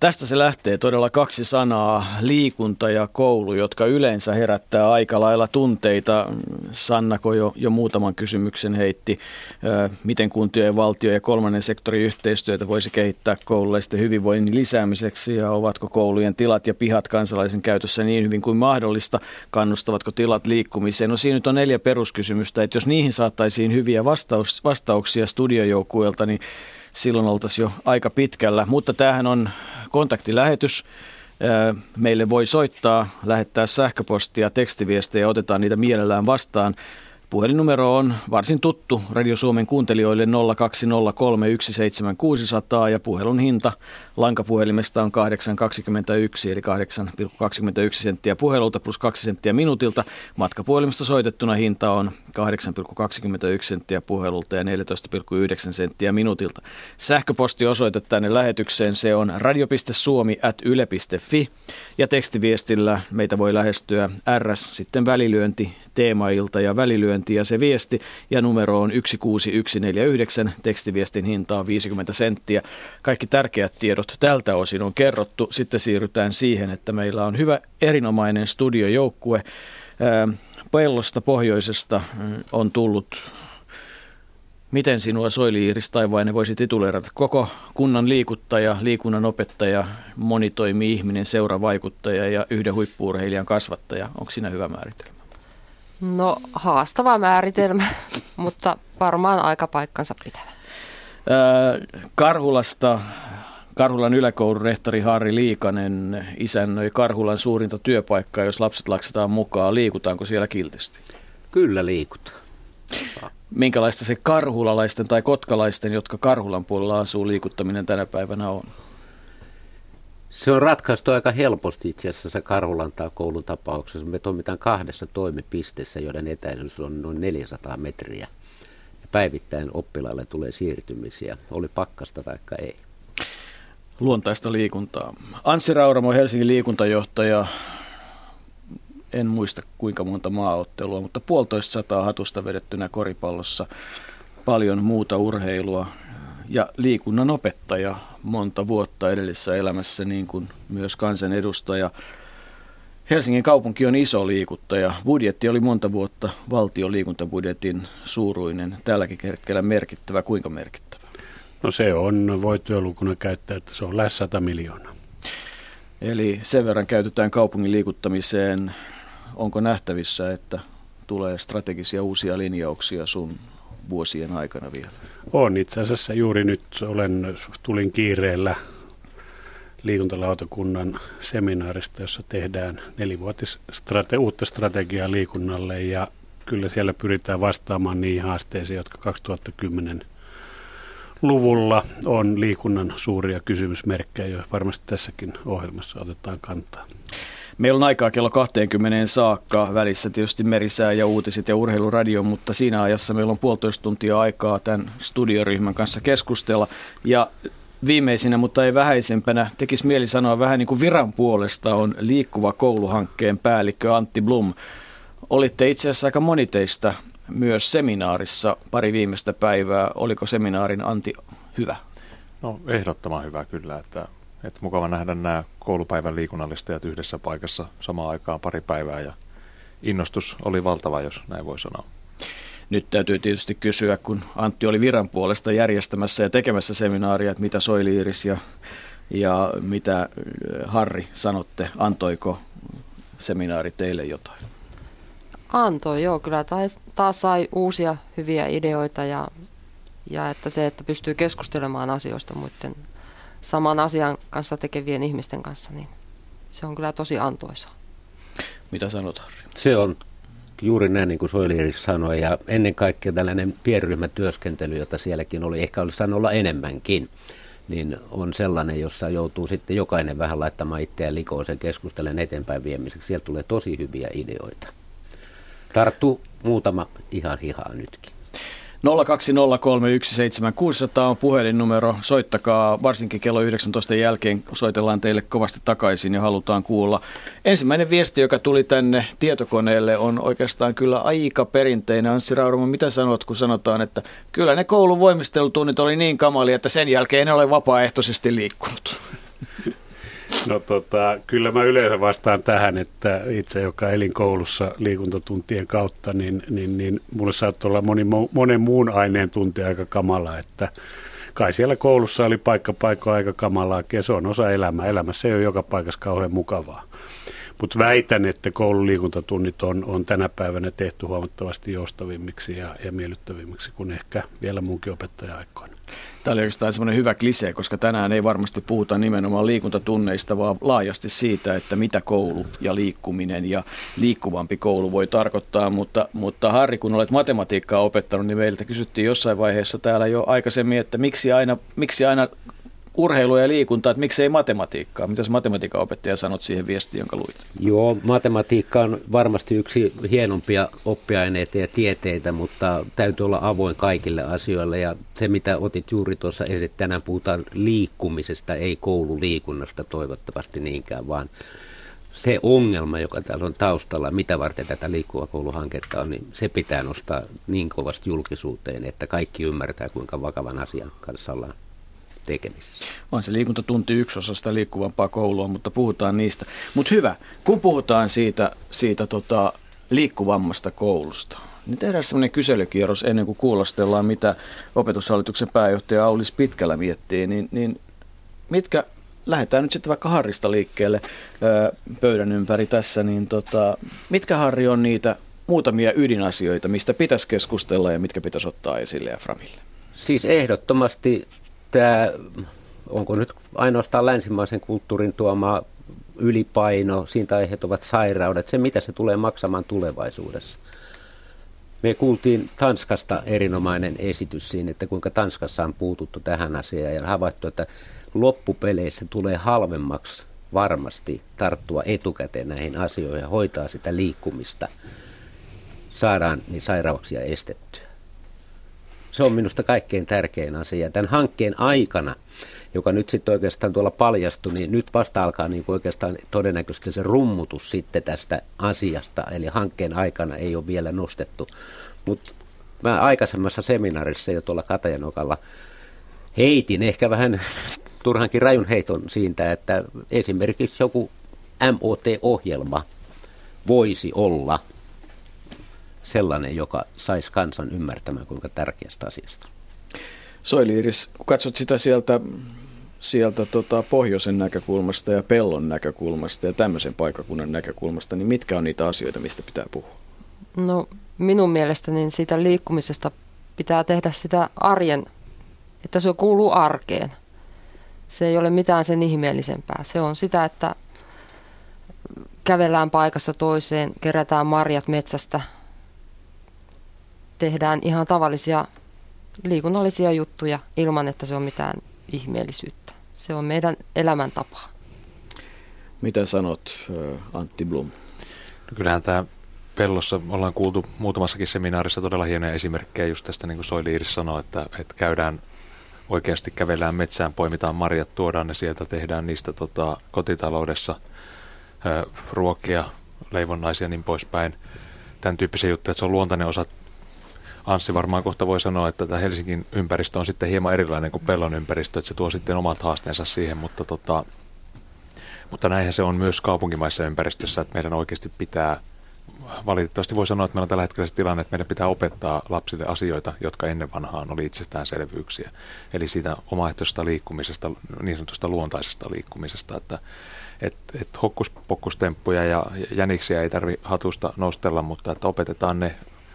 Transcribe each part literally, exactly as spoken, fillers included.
Tästä se lähtee todella kaksi sanaa, liikunta ja koulu, jotka yleensä herättää aika lailla tunteita. Sanna Kojo jo muutaman kysymyksen heitti, miten kuntien, valtio ja kolmannen sektorin yhteistyötä voisi kehittää koululaisten hyvinvoinnin lisäämiseksi ja ovatko koulujen tilat ja pihat kansalaisen käytössä niin hyvin kuin mahdollista, kannustavatko tilat liikkumiseen. No siinä nyt on neljä peruskysymystä, että jos niihin saattaisiin hyviä vastaus, vastauksia studiojoukkueelta, niin silloin oltaisiin jo aika pitkällä, mutta tämähän on kontaktilähetys. Meille voi soittaa, lähettää sähköpostia, tekstiviestejä, otetaan niitä mielellään vastaan. Puhelinnumero on varsin tuttu Radio Suomen kuuntelijoille nolla kaksi nolla kolme yksi seitsemän kuusi nolla nolla ja puhelun hinta lankapuhelimesta on kahdeksan pilkku kaksikymmentäyksi eli kahdeksan pilkku kaksikymmentäyksi senttiä puhelulta plus kaksi senttiä minuutilta. Matkapuhelimesta soitettuna hinta on kahdeksan pilkku kaksikymmentäyksi senttiä puhelulta ja neljätoista pilkku yhdeksän senttiä minuutilta. Sähköpostiosoite tänne lähetykseen se on radio piste suomi ät yle piste fi ja tekstiviestillä meitä voi lähestyä rs sitten välilyönti teemailta ja välilyönti ja se viesti ja numero on yksi kuusi yksi neljä yhdeksän, tekstiviestin hinta on viisikymmentä senttiä. Kaikki tärkeät tiedot tältä osin on kerrottu. Sitten siirrytään siihen, että meillä on hyvä erinomainen studiojoukkue. Pellosta pohjoisesta on tullut, miten sinua Soili-Iiris Taivainen voisi tituleerata, koko kunnan liikuttaja, liikunnan opettaja, monitoimi ihminen, seuravaikuttaja ja yhden huippu-urheilijan kasvattaja. Onko siinä hyvä määritelmä? No haastava määritelmä, mutta varmaan aika paikkansa pitävä. Karhulasta, Karhulan yläkoulun rehtori Harri Liikanen isännöi Karhulan suurinta työpaikkaa, jos lapset laksetaan mukaan. Liikutaanko siellä kiltisti? Kyllä liikutaan. Minkälaista se karhulalaisten tai kotkalaisten, jotka Karhulan puolella asuu, liikuttaminen tänä päivänä on? Se on ratkaistu aika helposti itse asiassa Karhulan koulun tapauksessa. Me toimitaan kahdessa toimipisteessä, joiden etäisyys on noin neljäsataa metriä. Päivittäin oppilaalle tulee siirtymisiä, oli pakkasta tai ei. Luontaista liikuntaa. Anssi Rauramo, Helsingin liikuntajohtaja. En muista kuinka monta maaottelua, mutta puolitoista sataa hatusta vedettynä koripallossa. Paljon muuta urheilua ja liikunnan opettaja monta vuotta edellisessä elämässä, niin kuin myös kansanedustaja. Helsingin kaupunki on iso liikuttaja. Budjetti oli monta vuotta valtion liikuntabudjetin suuruinen, tälläkin hetkellä merkittävä. Kuinka merkittävä? No se on, voi työlukuna käyttää, että se on lähes sata miljoonaa. Eli sen verran käytetään kaupungin liikuttamiseen. Onko nähtävissä, että tulee strategisia uusia linjauksia sun vuosien aikana vielä? On itse asiassa juuri nyt olen, tulin kiireellä liikuntalautakunnan seminaarista, jossa tehdään nelivuotis strate, uutta strategiaa liikunnalle ja kyllä siellä pyritään vastaamaan niihin haasteisiin, jotka kaksituhattakymmenen luvulla on liikunnan suuria kysymysmerkkejä, joihin varmasti tässäkin ohjelmassa otetaan kantaa. Meillä on aikaa kello kaksikymmentä saakka, välissä tietysti merisää ja uutiset ja urheiluradio, mutta siinä ajassa meillä on puolitoista tuntia aikaa tämän studioryhmän kanssa keskustella. Ja viimeisinä, mutta ei vähäisempänä, tekisi mieli sanoa vähän niin kuin viran puolesta on Liikkuva kouluhankkeen päällikkö Antti Blom. Olitte itse asiassa aika moni teistä myös seminaarissa pari viimeistä päivää. Oliko seminaarin Antti hyvä? No ehdottoman hyvä kyllä, että... Että mukava nähdä nämä koulupäivän liikunnallistajat yhdessä paikassa samaan aikaan pari päivää ja innostus oli valtava, jos näin voi sanoa. Nyt täytyy tietysti kysyä, kun Antti oli viran puolesta järjestämässä ja tekemässä seminaaria, että mitä Soili-Iiris ja, ja mitä Harri sanotte, antoiko seminaari teille jotain? Antoi, joo, kyllä taas, taas sai uusia hyviä ideoita ja, ja että se, että pystyy keskustelemaan asioista muiden saman asian kanssa tekevien ihmisten kanssa, niin se on kyllä tosi antoisaa. Mitä sanot, Harri? Se on juuri näin, niin kuin Soili-Iiris sanoi, ja ennen kaikkea tällainen pienryhmätyöskentely, jota sielläkin oli, ehkä olisi saanut olla enemmänkin, niin on sellainen, jossa joutuu sitten jokainen vähän laittamaan itseään likoon sen keskustelen eteenpäin viemiseksi. Siellä tulee tosi hyviä ideoita. Tarttuu muutama ihan hihaa nytkin. nolla kaksi nolla kolme yksi seitsemän kuusi nolla nolla on puhelinnumero. Soittakaa, varsinkin kello yhdeksäntoista jälkeen soitellaan teille kovasti takaisin ja halutaan kuulla. Ensimmäinen viesti, joka tuli tänne tietokoneelle, on oikeastaan kyllä aika perinteinen. Anssi Rauramo, mitä sanot, kun sanotaan, että kyllä ne koulun voimistelutunnit oli niin kamalia, että sen jälkeen en ole vapaaehtoisesti liikkunut? No tota, kyllä mä yleensä vastaan tähän, että itse joka elin koulussa liikuntatuntien kautta, niin, niin, niin mulle saattoi olla moni, monen muun aineen tunti aika kamala, että kai siellä koulussa oli paikka paikka aika kamalaakin ja se on osa elämää. Elämässä ei ole joka paikassa kauhean mukavaa. Mutta väitän, että koulun liikuntatunnit on, on tänä päivänä tehty huomattavasti joustavimmiksi ja, ja miellyttävimmiksi kuin ehkä vielä muunkin opettaja-aikoina. Tämä oli oikeastaan semmoinen hyvä klisee, koska tänään ei varmasti puhuta nimenomaan liikuntatunneista, vaan laajasti siitä, että mitä koulu ja liikkuminen ja liikkuvampi koulu voi tarkoittaa. Mutta, mutta Harri, kun olet matematiikkaa opettanut, niin meiltä kysyttiin jossain vaiheessa täällä jo aikaisemmin, että miksi aina... Miksi aina urheilu ja liikunta, että miksei matematiikkaa? Mitäs matematiikan opettaja sanot siihen viestiin, jonka luit? Joo, matematiikka on varmasti yksi hienompia oppiaineita ja tieteitä, mutta täytyy olla avoin kaikille asioille. Ja se, mitä otit juuri tuossa esille, tänään puhutaan liikkumisesta, ei koululiikunnasta toivottavasti niinkään, vaan se ongelma, joka täällä on taustalla, mitä varten tätä liikkuva kouluhanketta on, niin se pitää nostaa niin kovasti julkisuuteen, että kaikki ymmärtää, kuinka vakavan asian kanssa ollaan tekemisissä. On se liikuntatunti yksi osa sitä liikkuvampaa koulua, mutta puhutaan niistä. Mutta hyvä, kun puhutaan siitä, siitä tota liikkuvammasta koulusta, niin tehdään semmoinen kyselykierros ennen kuin kuulostellaan, mitä opetushallituksen pääjohtaja Aulis Pitkälä miettii, niin, niin mitkä, lähdetään nyt sitten vaikka Harrista liikkeelle öö, pöydän ympäri tässä, niin tota, mitkä Harri on niitä muutamia ydinasioita, mistä pitäisi keskustella ja mitkä pitäisi ottaa esille ja framille? Siis ehdottomasti tämä, onko nyt ainoastaan länsimaisen kulttuurin tuoma ylipaino, siitä aiheutuvat sairaudet, se mitä se tulee maksamaan tulevaisuudessa. Me kuultiin Tanskasta erinomainen esitys siinä, että kuinka Tanskassa on puututtu tähän asiaan ja havaittu, että loppupeleissä tulee halvemmaksi varmasti tarttua etukäteen näihin asioihin ja hoitaa sitä liikkumista. Saadaan niin sairauksia estettyä. Se on minusta kaikkein tärkein asia. Tämän hankkeen aikana, joka nyt sitten oikeastaan tuolla paljastui, niin nyt vasta alkaa niin kuin oikeastaan todennäköisesti se rummutus sitten tästä asiasta. Eli hankkeen aikana ei ole vielä nostettu. Mutta mä aikaisemmassa seminaarissa jo tuolla Katajanokalla heitin ehkä vähän turhankin rajun heiton siitä, että esimerkiksi joku M O T-ohjelma voisi olla sellainen, joka saisi kansan ymmärtämään, kuinka tärkeästä asiasta. Soili-Iiris, kun katsot sitä sieltä, sieltä tota pohjoisen näkökulmasta ja Pellon näkökulmasta ja tämmöisen paikkakunnan näkökulmasta, niin mitkä on niitä asioita, mistä pitää puhua? No minun mielestäni siitä liikkumisesta pitää tehdä sitä arjen, että se kuuluu arkeen. Se ei ole mitään sen ihmeellisempää. Se on sitä, että kävellään paikasta toiseen, kerätään marjat metsästä, tehdään ihan tavallisia liikunnallisia juttuja ilman, että se on mitään ihmeellisyyttä. Se on meidän elämäntapaa. Mitä sanot, Antti Blom? No kyllähän tämä Pellossa ollaan kuultu muutamassakin seminaarissa todella hienoja esimerkkejä just tästä, niin kuin Soili-Iiris sanoi, että, että käydään oikeasti, kävellään metsään, poimitaan marjat, tuodaan ne sieltä, tehdään niistä tota, kotitaloudessa ruokia, leivonnaisia ja niin poispäin. Tämän tyyppisiä juttuja, että se on luontainen osa. Anssi varmaan kohta voi sanoa, että tämä Helsingin ympäristö on sitten hieman erilainen kuin Pellon ympäristö, että se tuo sitten omat haasteensa siihen, mutta, tota, mutta näinhän se on myös kaupunkimaisessa ympäristössä, että meidän oikeasti pitää, valitettavasti voi sanoa, että meillä on tällä hetkellä se tilanne, että meidän pitää opettaa lapsille asioita, jotka ennen vanhaan oli itsestäänselvyyksiä, eli siitä omaehtoisesta liikkumisesta, niin sanotusta luontaisesta liikkumisesta, että et, et hokkuspokkustemppuja ja jäniksiä ei tarvitse hatusta nostella, mutta että opetetaan ne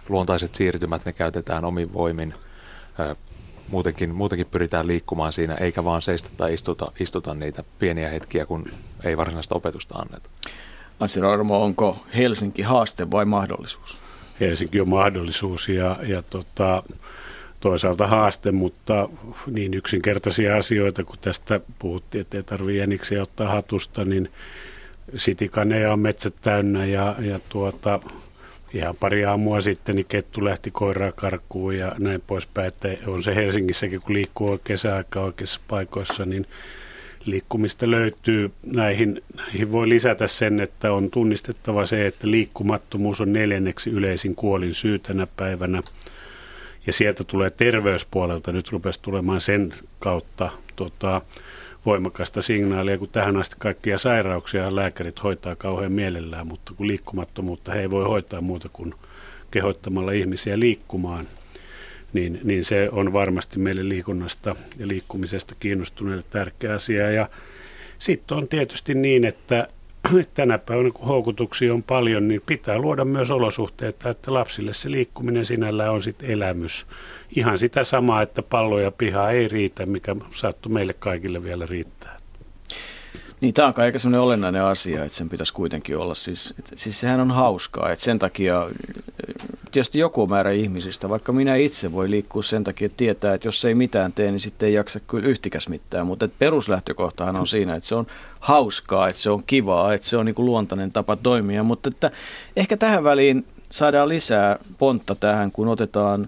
luontaiset siirtymät, ne käytetään omin voimin. Muutenkin, muutenkin pyritään liikkumaan siinä, eikä vaan seistä tai istuta, istuta niitä pieniä hetkiä, kun ei varsinaista opetusta anneta. Anssi Rauramo, onko Helsinki haaste vai mahdollisuus? Helsinki on mahdollisuus ja, ja tota, toisaalta haaste, mutta niin yksinkertaisia asioita, kun tästä puhuttiin, että ei tarvitse jäniksiä ottaa hatusta, niin sitikaneja on metsät täynnä ja, ja tuota... Ihan pari aamua sitten niin kettu lähti koiraa karkuun ja näin poispäin, että on se Helsingissäkin, kun liikkuu oikeassa aikaa oikeissa paikoissa, niin liikkumista löytyy. Näihin, näihin voi lisätä sen, että on tunnistettava se, että liikkumattomuus on neljänneksi yleisin kuolin syy tänä päivänä. Ja sieltä tulee terveyspuolelta, nyt rupesi tulemaan sen kautta tota, voimakasta signaalia, kun tähän asti kaikkia sairauksia lääkärit hoitaa kauhean mielellään, mutta kun liikkumattomuutta he ei voi hoitaa muuta kuin kehottamalla ihmisiä liikkumaan, niin, niin se on varmasti meille liikunnasta ja liikkumisesta kiinnostuneille tärkeä asia. Ja sitten on tietysti niin, että tänä päivänä kun houkutuksia on paljon, niin pitää luoda myös olosuhteita, että lapsille se liikkuminen sinällään on sitten elämys. Ihan sitä samaa, että pallo ja piha ei riitä, mikä saattoi meille kaikille vielä riittää. Niin, tämä on kai aika sellainen olennainen asia, että sen pitäisi kuitenkin olla. Siis, et, siis sehän on hauskaa, että sen takia tietysti joku määrä ihmisistä, vaikka minä itse voi liikkua sen takia, että tietää, että jos ei mitään tee, niin sitten ei jaksa kyllä yhtikäs mitään. Mutta peruslähtökohtahan on siinä, että se on hauskaa, että se on kivaa, että se on niin kuin luontainen tapa toimia. Mutta että ehkä tähän väliin saadaan lisää pontta tähän, kun otetaan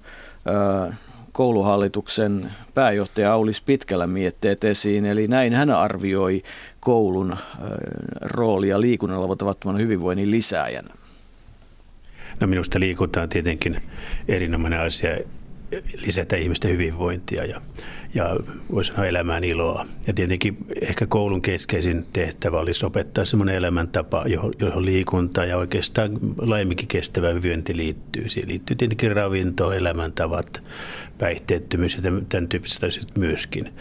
Öö, kouluhallituksen pääjohtaja Aulis Pitkälä mietteet esiin, eli näin hän arvioi koulun äh, roolia liikunnalla tavattoman hyvinvoinnin lisääjänä. No minusta liikunta on tietenkin erinomainen asia lisätä ihmisten hyvinvointia ja, ja voi sanoa elämään iloa. Ja tietenkin ehkä koulun keskeisin tehtävä olisi opettaa semmoinen elämäntapa, johon, johon liikunta ja oikeastaan laajemminkin kestävä hyvinvointi liittyy. Siihen liittyy tietenkin ravinto, elämäntavat, päihteettömyys ja tämän tyyppiset asiat myöskin.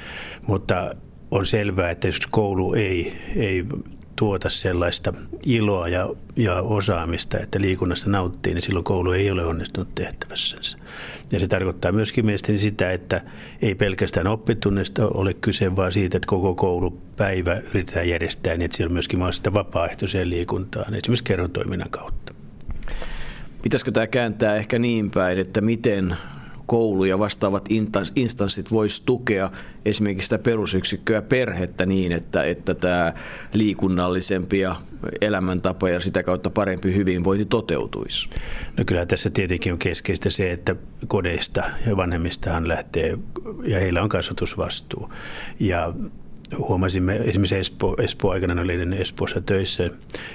Mutta on selvää, että jos koulu ei, ei tuota sellaista iloa ja, ja osaamista, että liikunnasta nauttii, niin silloin koulu ei ole onnistunut tehtävässänsä. Ja se tarkoittaa myöskin mielestäni sitä, että ei pelkästään oppitunneista ole kyse, vaan siitä, että koko koulupäivä yritetään järjestää niin, että siellä on myöskin mahdollista vapaaehtoiseen liikuntaan, esimerkiksi kerhotoiminnan kautta. Pitäisikö tämä kääntää ehkä niin päin, että miten koulu ja vastaavat instanssit voisi tukea esimerkiksi sitä perusyksikköä perhettä niin, että, että tämä liikunnallisempi ja elämäntapa ja sitä kautta parempi hyvinvointi toteutuisi? No kyllä tässä tietenkin on keskeistä se, että kodeista ja vanhemmistahan lähtee ja heillä on kasvatusvastuu. Ja huomasimme esimerkiksi Espoo, Espoo aikana olin Espoossa töissä,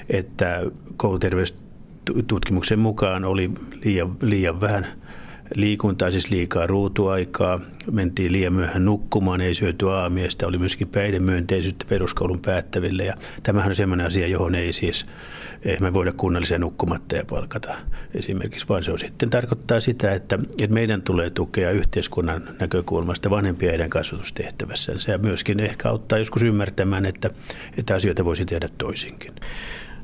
että kouluterveystutkimuksen mukaan oli liian, liian vähän liikuntaa, siis liikaa ruutuaikaa, mentiin liian myöhään nukkumaan, ei syöty aamiaista, oli myöskin päihdemyönteisyyttä peruskoulun päättäville. Ja tämähän on sellainen asia, johon ei siis, eihän me voida kunnallisia nukkumatta ja palkata esimerkiksi, vaan se on sitten tarkoittaa sitä, että, että meidän tulee tukea yhteiskunnan näkökulmasta vanhempia heidän kasvatustehtävässänsä ja myöskin ehkä auttaa joskus ymmärtämään, että, että asioita voisi tehdä toisinkin.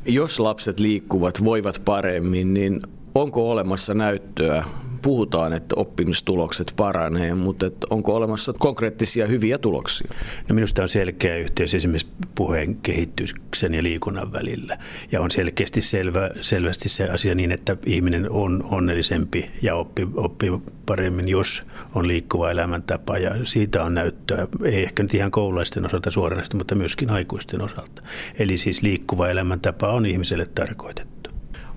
Jos lapset liikkuvat, voivat paremmin, niin onko olemassa näyttöä? Puhutaan, että oppimistulokset paranee, mutta onko olemassa konkreettisia hyviä tuloksia? No minusta on selkeä yhteys esimerkiksi puheen kehityksen ja liikunnan välillä. Ja on selkeästi selvä, selvästi se asia niin, että ihminen on onnellisempi ja oppii oppi paremmin, jos on liikkuva elämäntapa. Ja siitä on näyttöä, ei ehkä nyt ihan koululaisten osalta suoranaisesti, mutta myöskin aikuisten osalta. Eli siis liikkuva elämäntapa on ihmiselle tarkoitettu.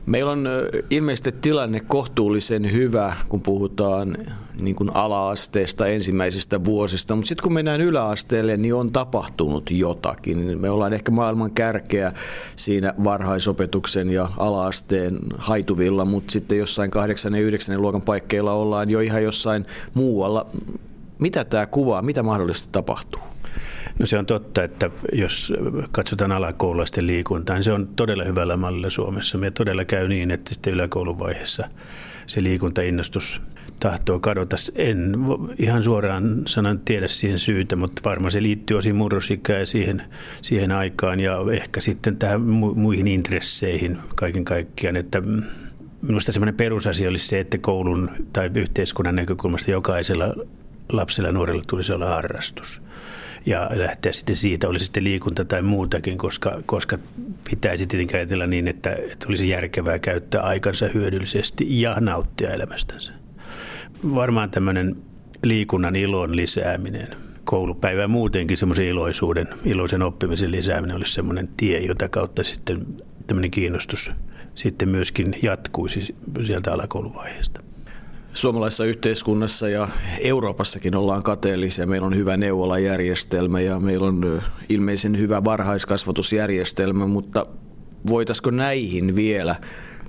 Meillä on ilmeisesti tilanne kohtuullisen hyvä, kun puhutaan niin kuin ala-asteesta, ensimmäisistä vuosista, mutta sitten kun mennään yläasteelle, niin on tapahtunut jotakin. Me ollaan ehkä maailman kärkeä siinä varhaisopetuksen ja ala-asteen haituvilla, mutta sitten jossain kahdeksan ja yhdeksännen luokan paikkeilla ollaan jo ihan jossain muualla. Mitä tämä kuvaa, mitä mahdollisesti tapahtuu? No se on totta, että jos katsotaan alakoululaisten liikuntaa, niin se on todella hyvällä mallilla Suomessa. Me todella käy niin, että sitten yläkoulun vaiheessa se liikuntainnostus tahtoo kadota. En ihan suoraan sanan tiedä siihen syytä, mutta varmaan se liittyy osin murrosikään siihen, siihen aikaan ja ehkä sitten tähän muihin intresseihin kaiken kaikkiaan, että minusta semmoinen perusasia olisi se, että koulun tai yhteiskunnan näkökulmasta jokaisella lapsella ja nuorella tulisi olla harrastus. Ja lähteä sitten siitä, oli sitten liikunta tai muutakin, koska, koska pitäisi tietenkin ajatella niin, että, että olisi järkevää käyttää aikansa hyödyllisesti ja nauttia elämästänsä. Varmaan tämmöinen liikunnan ilon lisääminen, koulupäivän muutenkin semmoisen iloisuuden, iloisen oppimisen lisääminen olisi semmoinen tie, jota kautta sitten tämmöinen kiinnostus sitten myöskin jatkuisi sieltä alakouluvaiheesta. Suomalaisessa yhteiskunnassa ja Euroopassakin ollaan kateellisia. Meillä on hyvä neuvolajärjestelmä ja meillä on ilmeisen hyvä varhaiskasvatusjärjestelmä, mutta voitaisiko näihin vielä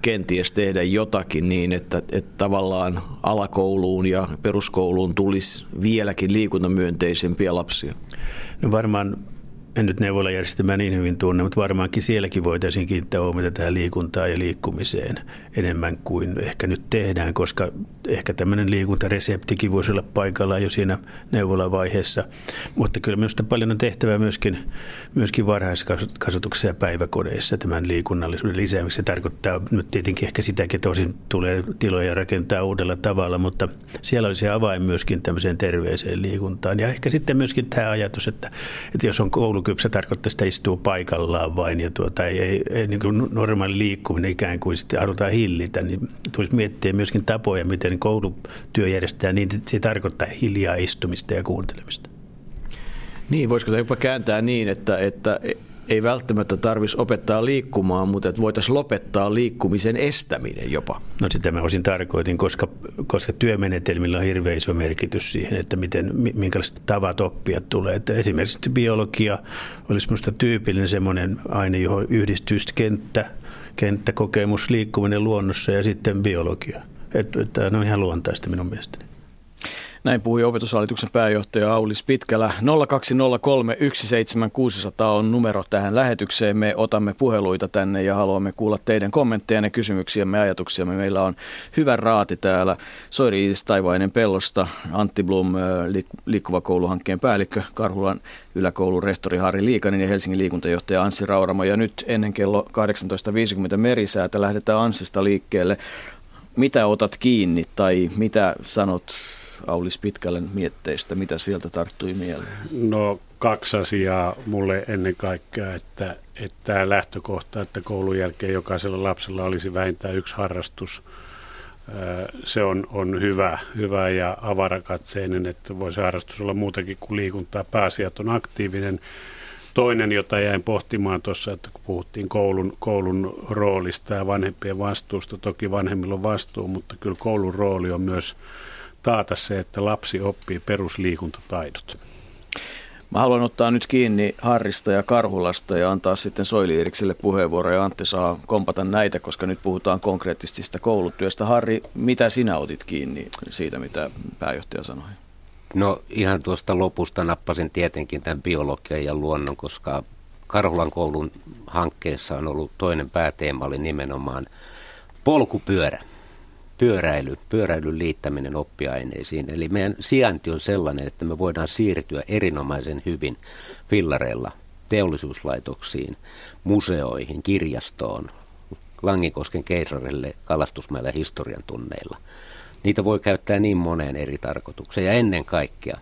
kenties tehdä jotakin niin, että, että tavallaan alakouluun ja peruskouluun tulisi vieläkin liikuntamyönteisempiä lapsia? No varmaan en nyt neuvolajärjestelmää niin hyvin tunne, mutta varmaankin sielläkin voitaisiin kiinnittää huomiota tähän liikuntaan ja liikkumiseen enemmän kuin ehkä nyt tehdään, koska ehkä tämmöinen liikuntareseptikin voisi olla paikallaan jo siinä neuvolavaiheessa. Mutta kyllä minusta paljon on tehtävää myöskin, myöskin varhaiskasvatuksessa ja päiväkodeissa tämän liikunnallisuuden lisäämiseksi. Se tarkoittaa nyt tietenkin ehkä sitäkin, että osin tulee tiloja rakentaa uudella tavalla, mutta siellä olisi avain myöskin tämmöiseen terveeseen liikuntaan. Ja ehkä sitten myöskin tämä ajatus, että, että jos on koulu kypsä tarkoittaa sitä istuu paikallaan vain ja tuota, ei, ei, ei niin kuin normaali liikkuminen ikään kuin sitten halutaan hillitä, niin tulisi miettiä myöskin tapoja, miten koulutyö järjestetään niin, että se tarkoittaa hiljaa istumista ja kuuntelemista. Niin, voisiko tämä jopa kääntää niin, että, että ei välttämättä tarvitsisi opettaa liikkumaan, mutta että voitaisiin lopettaa liikkumisen estäminen jopa. No sitä mä osin tarkoitin, koska, koska työmenetelmillä on hirveän iso merkitys siihen, että miten, minkälaiset tavat oppia tulee. Että esimerkiksi biologia olisi minusta tyypillinen semmoinen aine, johon yhdistyy kenttä, kenttäkokemus, liikkuminen luonnossa ja sitten biologia. Että, että ne on ihan luontaista minun mielestäni. Näin puhui opetushallituksen pääjohtaja Aulis Pitkälä. nolla kaksi nolla kolme yksi seitsemän kuusi nolla nolla on numero tähän lähetykseen. Me otamme puheluita tänne ja haluamme kuulla teidän kommenttejanne, kysymyksiämme, ajatuksiamme. Meillä on hyvä raati täällä. Soili-Iiris Taivainen Pellosta, Antti Blom, Liikkuva kouluhankkeen päällikkö, Karhulan yläkoulun rehtori Harri Liikanen ja Helsingin liikuntajohtaja Anssi Rauramo. Ja nyt ennen kello kahdeksantoista viisikymmentä merisäätä lähdetään Anssista liikkeelle. Mitä otat kiinni tai mitä sanot Aulis Pitkälän mietteistä, mitä sieltä tarttui mieleen? No kaksi asiaa mulle ennen kaikkea, että tämä lähtökohta, että koulun jälkeen jokaisella lapsella olisi vähintään yksi harrastus, se on, on hyvä, hyvä ja avarakatseinen, että voisi harrastus olla muutakin kuin liikuntaa, pääasiat on aktiivinen. Toinen, jota jäin pohtimaan tuossa, että kun puhuttiin koulun, koulun roolista ja vanhempien vastuusta, toki vanhemmilla on vastuu, mutta kyllä koulun rooli on myös taata se, että lapsi oppii perusliikuntataidot. Mä haluan ottaa nyt kiinni Harrista ja Karhulasta ja antaa sitten Soili-Iirikselle puheenvuoro ja Antti saa kompata näitä, koska nyt puhutaan konkreettisesta koulutyöstä. Harri, mitä sinä otit kiinni siitä, mitä pääjohtaja sanoi? No ihan tuosta lopusta nappasin tietenkin tämän biologian ja luonnon, koska Karhulan koulun hankkeessa on ollut toinen pääteema oli nimenomaan polkupyörä. Pyöräily, pyöräilyn liittäminen oppiaineisiin. Eli meidän sijainti on sellainen, että me voidaan siirtyä erinomaisen hyvin fillareilla teollisuuslaitoksiin, museoihin, kirjastoon, Langikosken keisarille, Kalastusmäellä historian tunneilla. Niitä voi käyttää niin moneen eri tarkoitukseen ja ennen kaikkea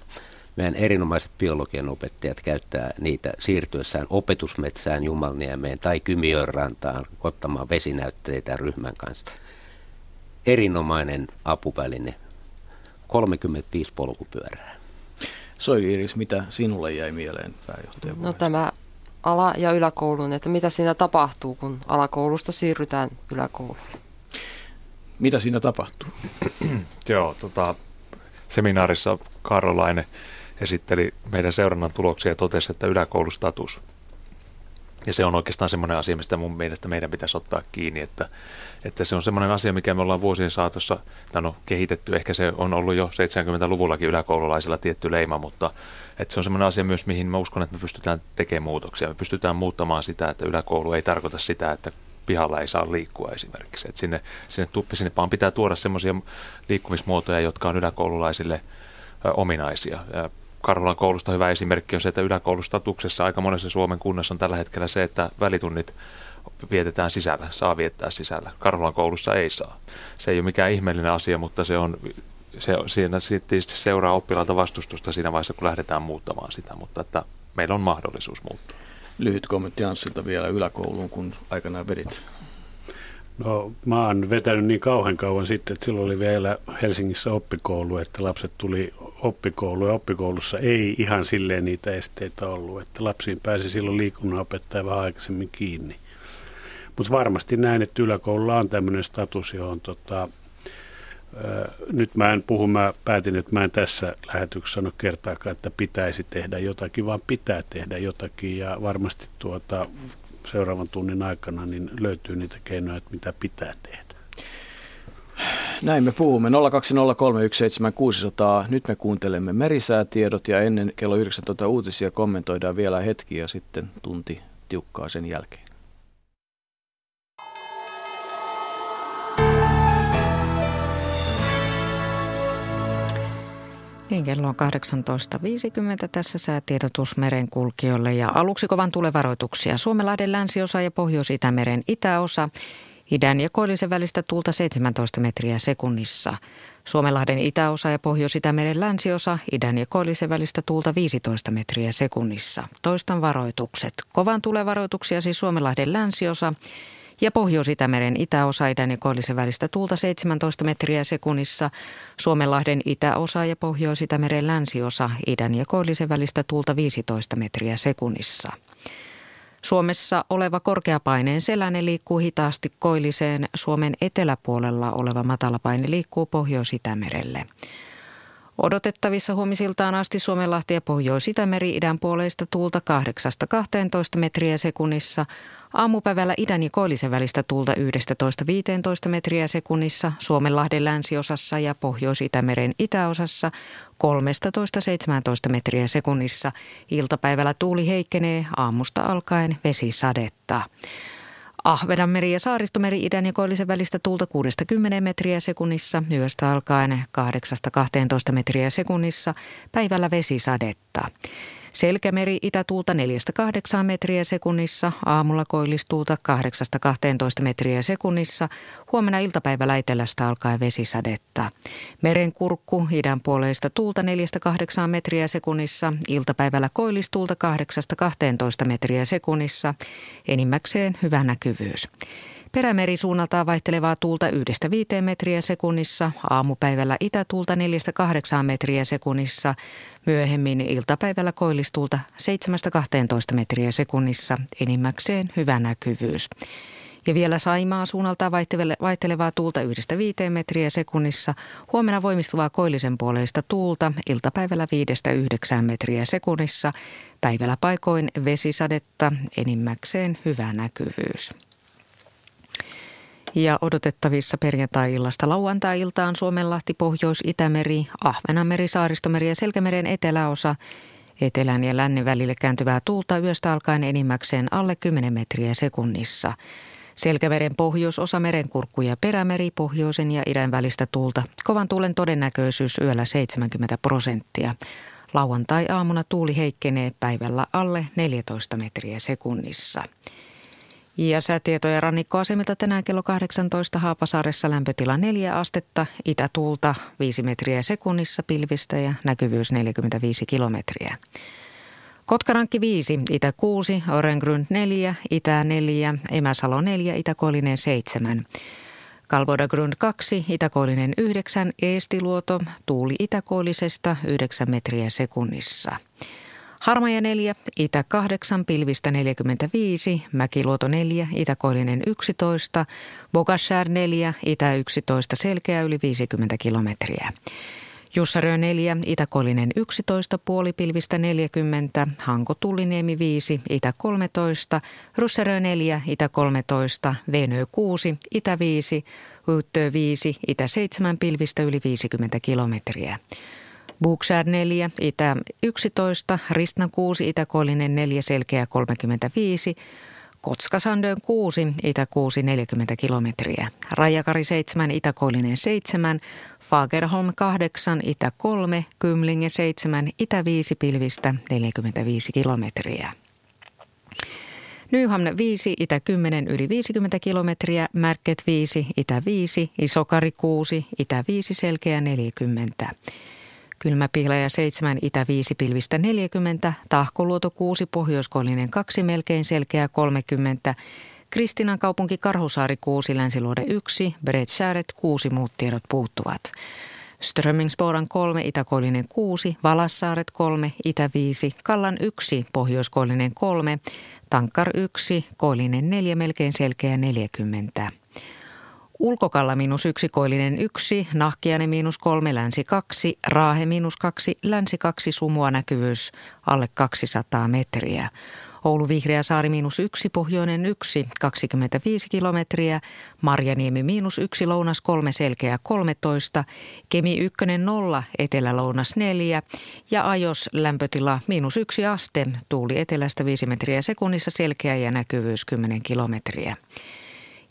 meidän erinomaiset biologian opettajat käyttää niitä siirtyessään opetusmetsään Jumalniemeen tai Kymijoenrantaan ottamaan vesinäytteitä ryhmän kanssa. Erinomainen apuväline, kolmekymmentäviisi polkupyörää. Soili-Iiris, mitä sinulle jäi mieleen pääjohtajan puheesta? No tämä ala- ja yläkoulun, että mitä siinä tapahtuu, kun alakoulusta siirrytään yläkouluun? Mitä siinä tapahtuu? Joo, tota, seminaarissa Karolainen esitteli meidän seurannan tuloksia ja totesi, että yläkoulustatus. Ja se on oikeastaan semmoinen asia, mistä mun mielestä meidän pitäisi ottaa kiinni, että, että se on semmoinen asia, mikä me ollaan vuosien saatossa no, kehitetty. Ehkä se on ollut jo seitsemänkymmentäluvullakin yläkoululaisilla tietty leima, mutta että se on semmoinen asia myös, mihin mä uskon, että me pystytään tekemään muutoksia. Me pystytään muuttamaan sitä, että yläkoulu ei tarkoita sitä, että pihalla ei saa liikkua esimerkiksi. Että sinne, sinne tuppi sinne, vaan pitää tuoda semmoisia liikkumismuotoja, jotka on yläkoululaisille ö, ominaisia. Karhulan koulusta hyvä esimerkki on se, että yläkoulustatuksessa aika monessa Suomen kunnassa on tällä hetkellä se, että välitunnit vietetään sisällä, saa viettää sisällä. Karhulan koulussa ei saa. Se ei ole mikään ihmeellinen asia, mutta se on, se, siinä tietysti seuraa oppilaalta vastustusta siinä vaiheessa, kun lähdetään muuttamaan sitä, mutta että meillä on mahdollisuus muuttua. Lyhyt kommentti Anssilta vielä yläkouluun, kun aikanaan vedit. No mä oon vetänyt niin kauhean kauan sitten, että silloin oli vielä Helsingissä oppikoulu, että lapset tuli oppikoulu ja oppikoulussa ei ihan silleen niitä esteitä ollut, että lapsiin pääsi silloin liikunnanopettaja vähän aikaisemmin kiinni. Mutta varmasti näin, että yläkoululla on tämmöinen status, johon tota, ö, nyt mä en puhu, mä päätin, että mä en tässä lähetyksessä sano kertaakaan, että pitäisi tehdä jotakin, vaan pitää tehdä jotakin ja varmasti tuota seuraavan tunnin aikana niin löytyy niitä keinoja, että mitä pitää tehdä. Näin me puhumme. nolla kaksi nolla kolme yksi seitsemän kuusi nolla nolla. Nyt me kuuntelemme merisäätiedot ja ennen kello yhdeksäntoista uutisia kommentoidaan vielä hetki ja sitten tunti tiukkaa sen jälkeen. Niin, kello on kahdeksantoista viisikymmentä. Tässä säätiedotus merenkulkijoille ja aluksi kovan tulevaroituksia. Suomenlahden länsiosa ja Pohjois-Itämeren itäosa. Idän ja koillisen välistä tuulta seitsemäntoista metriä sekunnissa. Suomenlahden itäosa ja Pohjois-Itämeren länsiosa. Idän ja koillisen välistä tuulta viisitoista metriä sekunnissa. Toistan varoitukset. Kovan tulevaroituksia siis Suomenlahden länsiosa ja Pohjois-Itämeren itäosa, idän ja koillisen välistä tuulta seitsemäntoista metriä sekunnissa. Suomenlahden itäosa ja Pohjois-Itämeren länsiosa, idän ja koillisen välistä tuulta viisitoista metriä sekunnissa. Suomessa oleva korkeapaineen seläne liikkuu hitaasti koilliseen. Suomen eteläpuolella oleva matalapaine liikkuu Pohjois-Itämerelle. Odotettavissa huomisiltaan asti Suomenlahti ja Pohjois-Itämeri idän puoleista tuulta kahdeksasta kahteentoista metriä sekunnissa. Aamupäivällä idän ja koillisen välistä tuulta yhdestätoista viiteentoista metriä sekunnissa. Suomenlahden länsiosassa ja Pohjois-Itämeren itäosassa kolmetoista seitsemäntoista metriä sekunnissa. Iltapäivällä tuuli heikkenee, aamusta alkaen vesisadetta. Ahvenanmeri ja Saaristomeri idän ja koillisen välistä tuulta kuudesta kymmeneen metriä sekunnissa, yöstä alkaen kahdeksasta kahteentoista metriä sekunnissa, päivällä vesisadetta. Selkämeri itätuulta neljästä kahdeksaan metriä sekunnissa, aamulla koillistuulta kahdeksasta kahteentoista metriä sekunnissa, huomenna iltapäivällä etelästä alkaen vesisadetta. Merenkurkku idän puoleista tuulta neljästä kahdeksaan metriä sekunnissa, iltapäivällä koillistuulta kahdeksasta kahteentoista metriä sekunnissa, enimmäkseen hyvä näkyvyys. Perämeri suunnaltaan vaihtelevaa tuulta yhdestä viiteen metriä sekunnissa, aamupäivällä itätuulta neljästä kahdeksaan metriä sekunnissa, myöhemmin iltapäivällä koillistuulta seitsemästä kahteentoista metriä sekunnissa, enimmäkseen hyvä näkyvyys. Ja vielä Saimaa suunnaltaan vaihtelevaa tuulta yhdestä viiteen metriä sekunnissa, huomenna voimistuvaa koillisen puoleista tuulta, iltapäivällä viidestä yhdeksään metriä sekunnissa, päivällä paikoin vesisadetta, enimmäkseen hyvä näkyvyys. Ja odotettavissa perjantai-illasta lauantai-iltaan Suomenlahti, Pohjois-Itämeri, Ahvenanmeri, Saaristomeri ja Selkämeren eteläosa. Etelän ja lännen välille kääntyvää tuulta yöstä alkaen enimmäkseen alle kymmenen metriä sekunnissa. Selkämeren pohjoisosa, merenkurkku ja perämeri, pohjoisen ja idän välistä tuulta. Kovan tuulen todennäköisyys yöllä seitsemänkymmentä prosenttia. Lauantai-aamuna tuuli heikkenee, päivällä alle neljätoista metriä sekunnissa. Ja säätietoja rannikkoasemilta tänään kello kahdeksantoista. Haapasaaressa lämpötila neljä astetta, itätuulta viisi metriä sekunnissa pilvistä ja näkyvyys neljäkymmentäviisi kilometriä. Kotkarankki viisi, itä kuusi, Orengrund neljä, itä neljä, Emäsalo neljä, itäkoillinen seitsemän. Kalvodagrund kaksi, itäkoillinen yhdeksän, Eestiluoto, tuuli itäkoillisesta yhdeksän metriä sekunnissa. Harmaja neljä, itä kahdeksan, pilvistä neljäkymmentäviisi, Mäkiluoto neljä, itäkoillinen yksitoista, Bogashär neljä, itä yksitoista, selkeä yli viisikymmentä kilometriä. Jussarö neljä, itäkoillinen yksitoista, puoli pilvistä neljäkymmentä, Hanko Tulliniemi viisi, itä kolmetoista, Russarö neljä, itä kolmetoista, Venö kuusi, itä viisi, Yttö viisi, itä seitsemän, pilvistä yli viisikymmentä kilometriä. Buxar neljä, itä yksitoista, Ristna kuusi, itäkoillinen neljä, selkeä kolmekymmentäviisi, Kotskasandön kuusi, itä kuusi, neljäkymmentä kilometriä. Rajakari seitsemän, itäkoillinen seitsemän, Fagerholm kahdeksan, itä kolme, Kymlinge seitsemän, itä viisi, pilvistä neljäkymmentäviisi kilometriä. Nyhamn viisi, itä kymmenen, yli viisikymmentä kilometriä, Märket viisi, itä viisi, Isokari kuusi, itä viisi, selkeä neljäkymmentä. Kylmäpihlaja seitsemän, itä viisi, pilvistä neljäkymmentä, Tahkoluoto kuusi, pohjoiskoillinen kaksi, melkein selkeää kolmekymmentä, Kristinan kaupunki Karhusaari kuusi, Länsiluode yksi, Bredshäret kuusi, muut tiedot puuttuvat. Strömingsboran kolme, itäkoillinen kuusi, Valassaaret kolme, itä viisi, Kallan yksi, pohjoiskoillinen kolme, Tankkar yksi, koillinen neljä, melkein selkeää neljäkymmentä. Ulkokalla miinus yksi, koillinen yksi, Nahkiainen miinus kolme, länsi kaksi, Raahe miinus kaksi, länsi kaksi, Sumua näkyvyys alle kaksisataa metriä. Oulu Vihreäsaari miinus yksi, Pohjoinen yksi, kaksikymmentäviisi kilometriä, Marjaniemi miinus yksi, Lounas kolme, Selkeä kolmetoista, Kemi ykkönen nolla, Etelä-Lounas neljä ja Ajos lämpötila miinus yksi aste, tuuli etelästä viisi metriä sekunnissa, selkeä ja näkyvyys kymmenen kilometriä.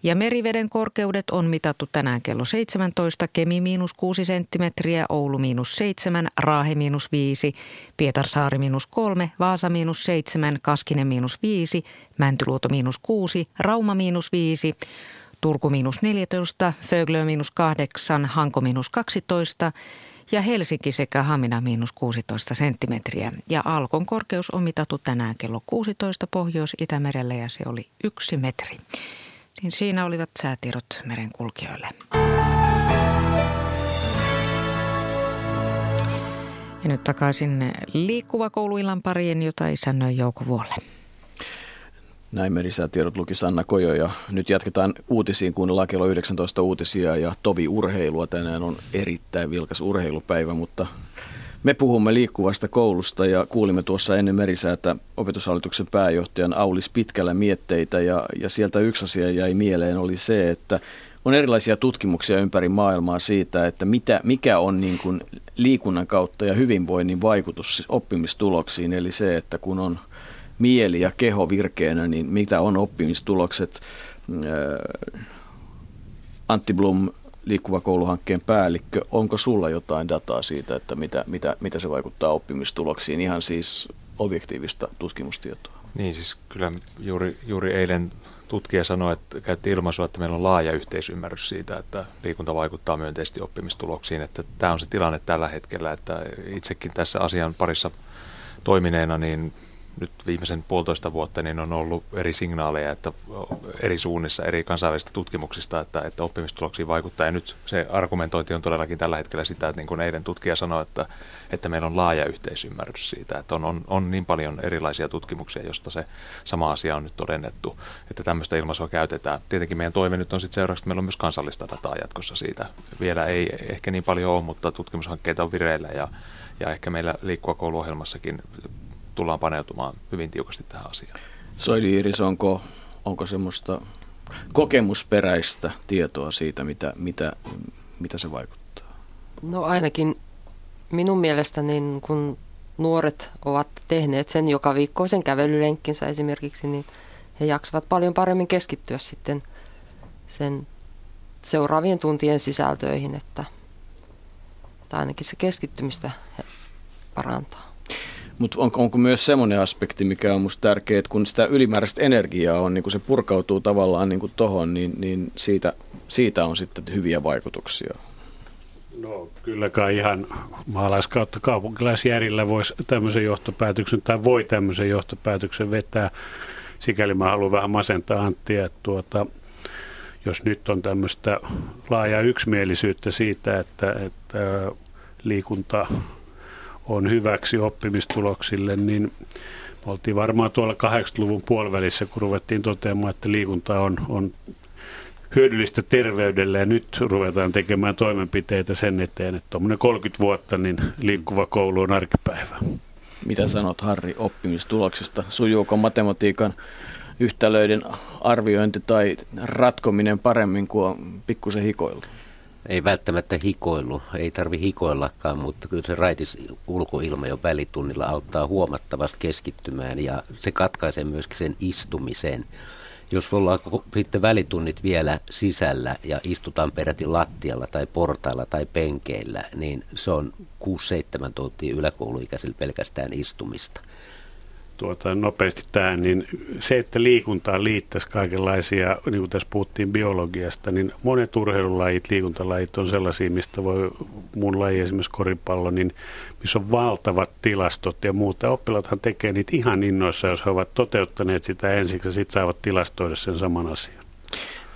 Ja meriveden korkeudet on mitattu tänään kello seitsemäntoista, Kemi miinus kuusi senttimetriä, Oulu miinus seitsemän, Raahe miinus viisi, Pietarsaari miinus kolme, Vaasa miinus seitsemän, Kaskinen miinus viisi, Mäntyluoto miinus kuusi, Rauma miinus viisi, Turku miinus neljätoista, Föglö miinus kahdeksan, Hanko miinus kaksitoista ja Helsinki sekä Hamina miinus kuusitoista senttimetriä. Ja Alkon korkeus on mitattu tänään kello kuusitoista Pohjois-Itämerellä ja se oli yksi metri. Niin siinä olivat säätiedot merenkulkijoille. Ja nyt takaisin Liikkuva kouluillan pariin, jota isännöi Jouko Vuolle. Näin merisäätiedot luki Sanna Kojo ja nyt jatketaan uutisiin, kuunnellaan kello yhdeksäntoista uutisia ja tovi urheilua. Tänään on erittäin vilkas urheilupäivä, mutta me puhumme liikkuvasta koulusta ja kuulimme tuossa ennen merisäätä opetushallituksen pääjohtajan Aulis Pitkälä mietteitä ja, ja sieltä yksi asia jäi mieleen oli se, että on erilaisia tutkimuksia ympäri maailmaa siitä, että mitä, mikä on niin kuin liikunnan kautta ja hyvinvoinnin vaikutus oppimistuloksiin, eli se, että kun on mieli ja keho virkeänä, niin mitä on oppimistulokset. Antti Blom, Liikkuva kouluhankkeen päällikkö, onko sulla jotain dataa siitä, että mitä, mitä, mitä se vaikuttaa oppimistuloksiin, ihan siis objektiivista tutkimustietoa? Niin siis kyllä juuri, juuri eilen tutkija sanoi, että käytti ilmaisua, että meillä on laaja yhteisymmärrys siitä, että liikunta vaikuttaa myönteisesti oppimistuloksiin, että tämä on se tilanne tällä hetkellä, että itsekin tässä asian parissa toimineena niin nyt viimeisen puolitoista vuotta niin on ollut eri signaaleja, että eri suunnissa, eri kansainvälisistä tutkimuksista, että, että oppimistuloksiin vaikuttaa. Ja nyt se argumentointi on todellakin tällä hetkellä sitä, että niin kuin eilen tutkija sanoi, että, että meillä on laaja yhteisymmärrys siitä, että on, on, on niin paljon erilaisia tutkimuksia, josta se sama asia on nyt todennettu, että tämmöistä ilmaisua käytetään. Tietenkin meidän toive nyt on sitten seuraavaksi, että meillä on myös kansallista dataa jatkossa siitä. Vielä ei ehkä niin paljon ole, mutta tutkimushankkeita on vireillä ja, ja ehkä meillä Liikkuva kouluohjelmassakin tullaan paneutumaan hyvin tiukasti tähän asiaan. Soili-Iiris, onko, onko semmoista kokemusperäistä tietoa siitä, mitä, mitä, mitä se vaikuttaa? No ainakin minun mielestäni, niin kun nuoret ovat tehneet sen joka viikkoisen kävelylenkkinsä esimerkiksi, niin he jaksavat paljon paremmin keskittyä sitten sen seuraavien tuntien sisältöihin, että, että ainakin se keskittymistä parantaa. Mutta onko, onko myös semmoinen aspekti, mikä on musta tärkeä, että kun sitä ylimääräistä energiaa on, niin kun se purkautuu tavallaan niin kun tohon, niin, niin siitä, siitä on sitten hyviä vaikutuksia? No kylläkään ihan maalais- kautta kaupunkilaisjärjellä voisi tämmöisen johtopäätöksen, tai voi tämmöisen johtopäätöksen vetää. Sikäli mä haluan vähän masentaa Anttia, että tuota, jos nyt on tämmöistä laajaa yksimielisyyttä siitä, että, että liikunta on hyväksi oppimistuloksille, niin me oltiin varmaan tuolla kahdeksankymmentäluvun puolivälissä, kun ruvettiin toteamaan, että liikunta on, on hyödyllistä terveydelle, ja nyt ruvetaan tekemään toimenpiteitä sen eteen, että tuommoinen kolmekymmentä vuotta, niin Liikkuva koulu on arkipäivä. Mitä sanot, Harri, oppimistuloksista? Sujuuko matematiikan yhtälöiden arviointi tai ratkominen paremmin kuin pikkusen hikoilu? Ei välttämättä hikoillu, ei tarvi hikoillakaan, mutta kyllä se raitis ulkoilma jo välitunnilla auttaa huomattavasti keskittymään ja se katkaisee myöskin sen istumisen. Jos ollaan sitten välitunnit vielä sisällä ja istutaan peräti lattialla tai portailla tai penkeillä, niin se on kuusi seitsemän tuntia yläkouluikäisellä pelkästään istumista. Tuota, nopeasti tähän, niin se, että liikuntaan liittäisi kaikenlaisia, niin kuin tässä puhuttiin biologiasta, niin monet urheilulajit, liikuntalajit on sellaisia, mistä voi mun laji, esimerkiksi koripallo, niin missä on valtavat tilastot ja muuta. Oppilaathan tekee niitä ihan innoissa, jos he ovat toteuttaneet sitä ensiksi ja sitten saavat tilastoida sen saman asian.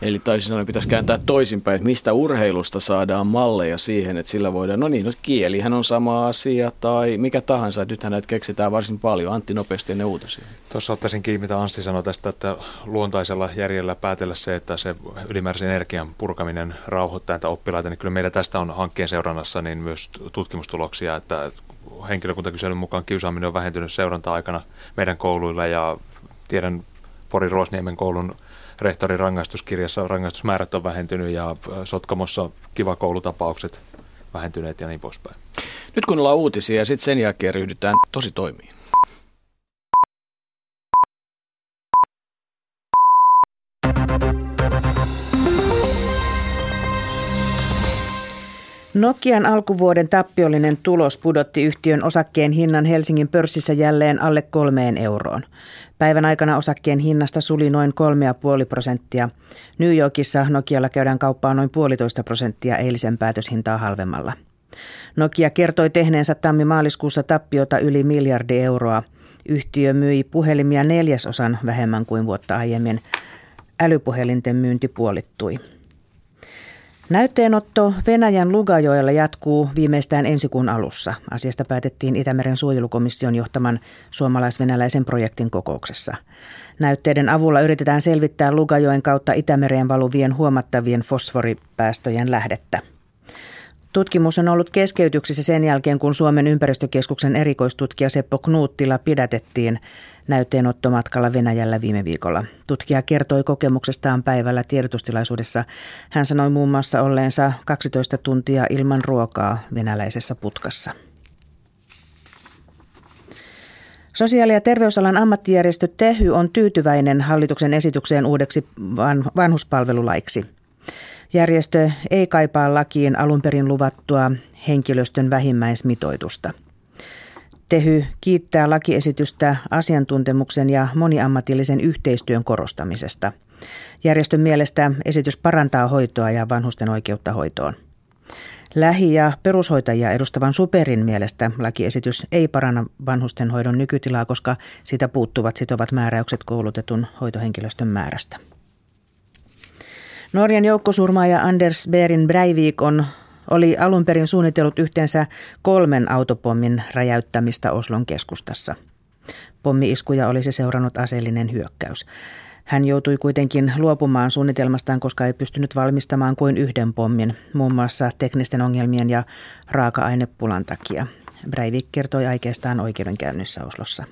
Eli toisin sanoen pitäisi kääntää toisinpäin, että mistä urheilusta saadaan malleja siihen, että sillä voidaan, no niin, no kielihän on sama asia tai mikä tahansa, että nythän näitä keksitään varsin paljon. Antti, nopeasti ne uutisia. Tuossa ottaisin kiinni, mitä Anssi sanoi tästä, että luontaisella järjellä päätellä se, että se ylimääräisen energian purkaminen rauhoittaa näitä oppilaita, niin kyllä meillä tästä on hankkeen seurannassa niin myös tutkimustuloksia, että henkilökuntakyselyn mukaan kiusaaminen on vähentynyt seuranta-aikana meidän kouluilla ja tiedän Porin Ruosniemen koulun rehtorin rangaistuskirjassa rangaistusmäärät on vähentynyt ja Sotkamossa Kiva koulutapaukset vähentyneet ja niin poispäin. Nyt kun ollaan uutisia ja sitten sen jälkeen ryhdytään tosi toimiin. Nokian alkuvuoden tappiollinen tulos pudotti yhtiön osakkeen hinnan Helsingin pörssissä jälleen alle kolmeen euroon. Päivän aikana osakkeen hinnasta suli noin kolme pilkku viisi prosenttia. New Yorkissa Nokialla käydään kauppaa noin puolitoista prosenttia eilisen päätöshintaa halvemmalla. Nokia kertoi tehneensä tammi-maaliskuussa tappiota yli miljardi euroa. Yhtiö myi puhelimia neljäsosan vähemmän kuin vuotta aiemmin. Älypuhelinten myynti puolittui. Näytteenotto Venäjän Lugajoella jatkuu viimeistään ensi kuun alussa. Asiasta päätettiin Itämeren suojelukomission johtaman suomalais-venäläisen projektin kokouksessa. Näytteiden avulla yritetään selvittää Lugajoen kautta Itämereen valuvien huomattavien fosforipäästöjen lähdettä. Tutkimus on ollut keskeytyksissä sen jälkeen, kun Suomen ympäristökeskuksen erikoistutkija Seppo Knuuttila pidätettiin näytteenottomatkalla Venäjällä viime viikolla. Tutkija kertoi kokemuksestaan päivällä tiedotustilaisuudessa. Hän sanoi muun muassa olleensa kaksitoista tuntia ilman ruokaa venäläisessä putkassa. Sosiaali- ja terveysalan ammattijärjestö Tehy on tyytyväinen hallituksen esitykseen uudeksi vanhuspalvelulaiksi. Järjestö ei kaipaa lakiin alun perin luvattua henkilöstön vähimmäismitoitusta. Tehy kiittää lakiesitystä asiantuntemuksen ja moniammatillisen yhteistyön korostamisesta. Järjestön mielestä esitys parantaa hoitoa ja vanhusten oikeutta hoitoon. Lähi- ja perushoitajia edustavan SuPerin mielestä lakiesitys ei paranna vanhustenhoidon nykytilaa, koska siitä puuttuvat sitovat määräykset koulutetun hoitohenkilöstön määrästä. Norjan joukkosurmaaja Anders Behring Breivik on, oli alun perin suunnitellut yhteensä kolmen autopommin räjäyttämistä Oslon keskustassa. Pommi-iskuja olisi seurannut aseellinen hyökkäys. Hän joutui kuitenkin luopumaan suunnitelmastaan, koska ei pystynyt valmistamaan kuin yhden pommin, muun muassa teknisten ongelmien ja raaka-ainepulan takia. Breivik kertoi aikeistaan oikeudenkäynnissä Oslossa.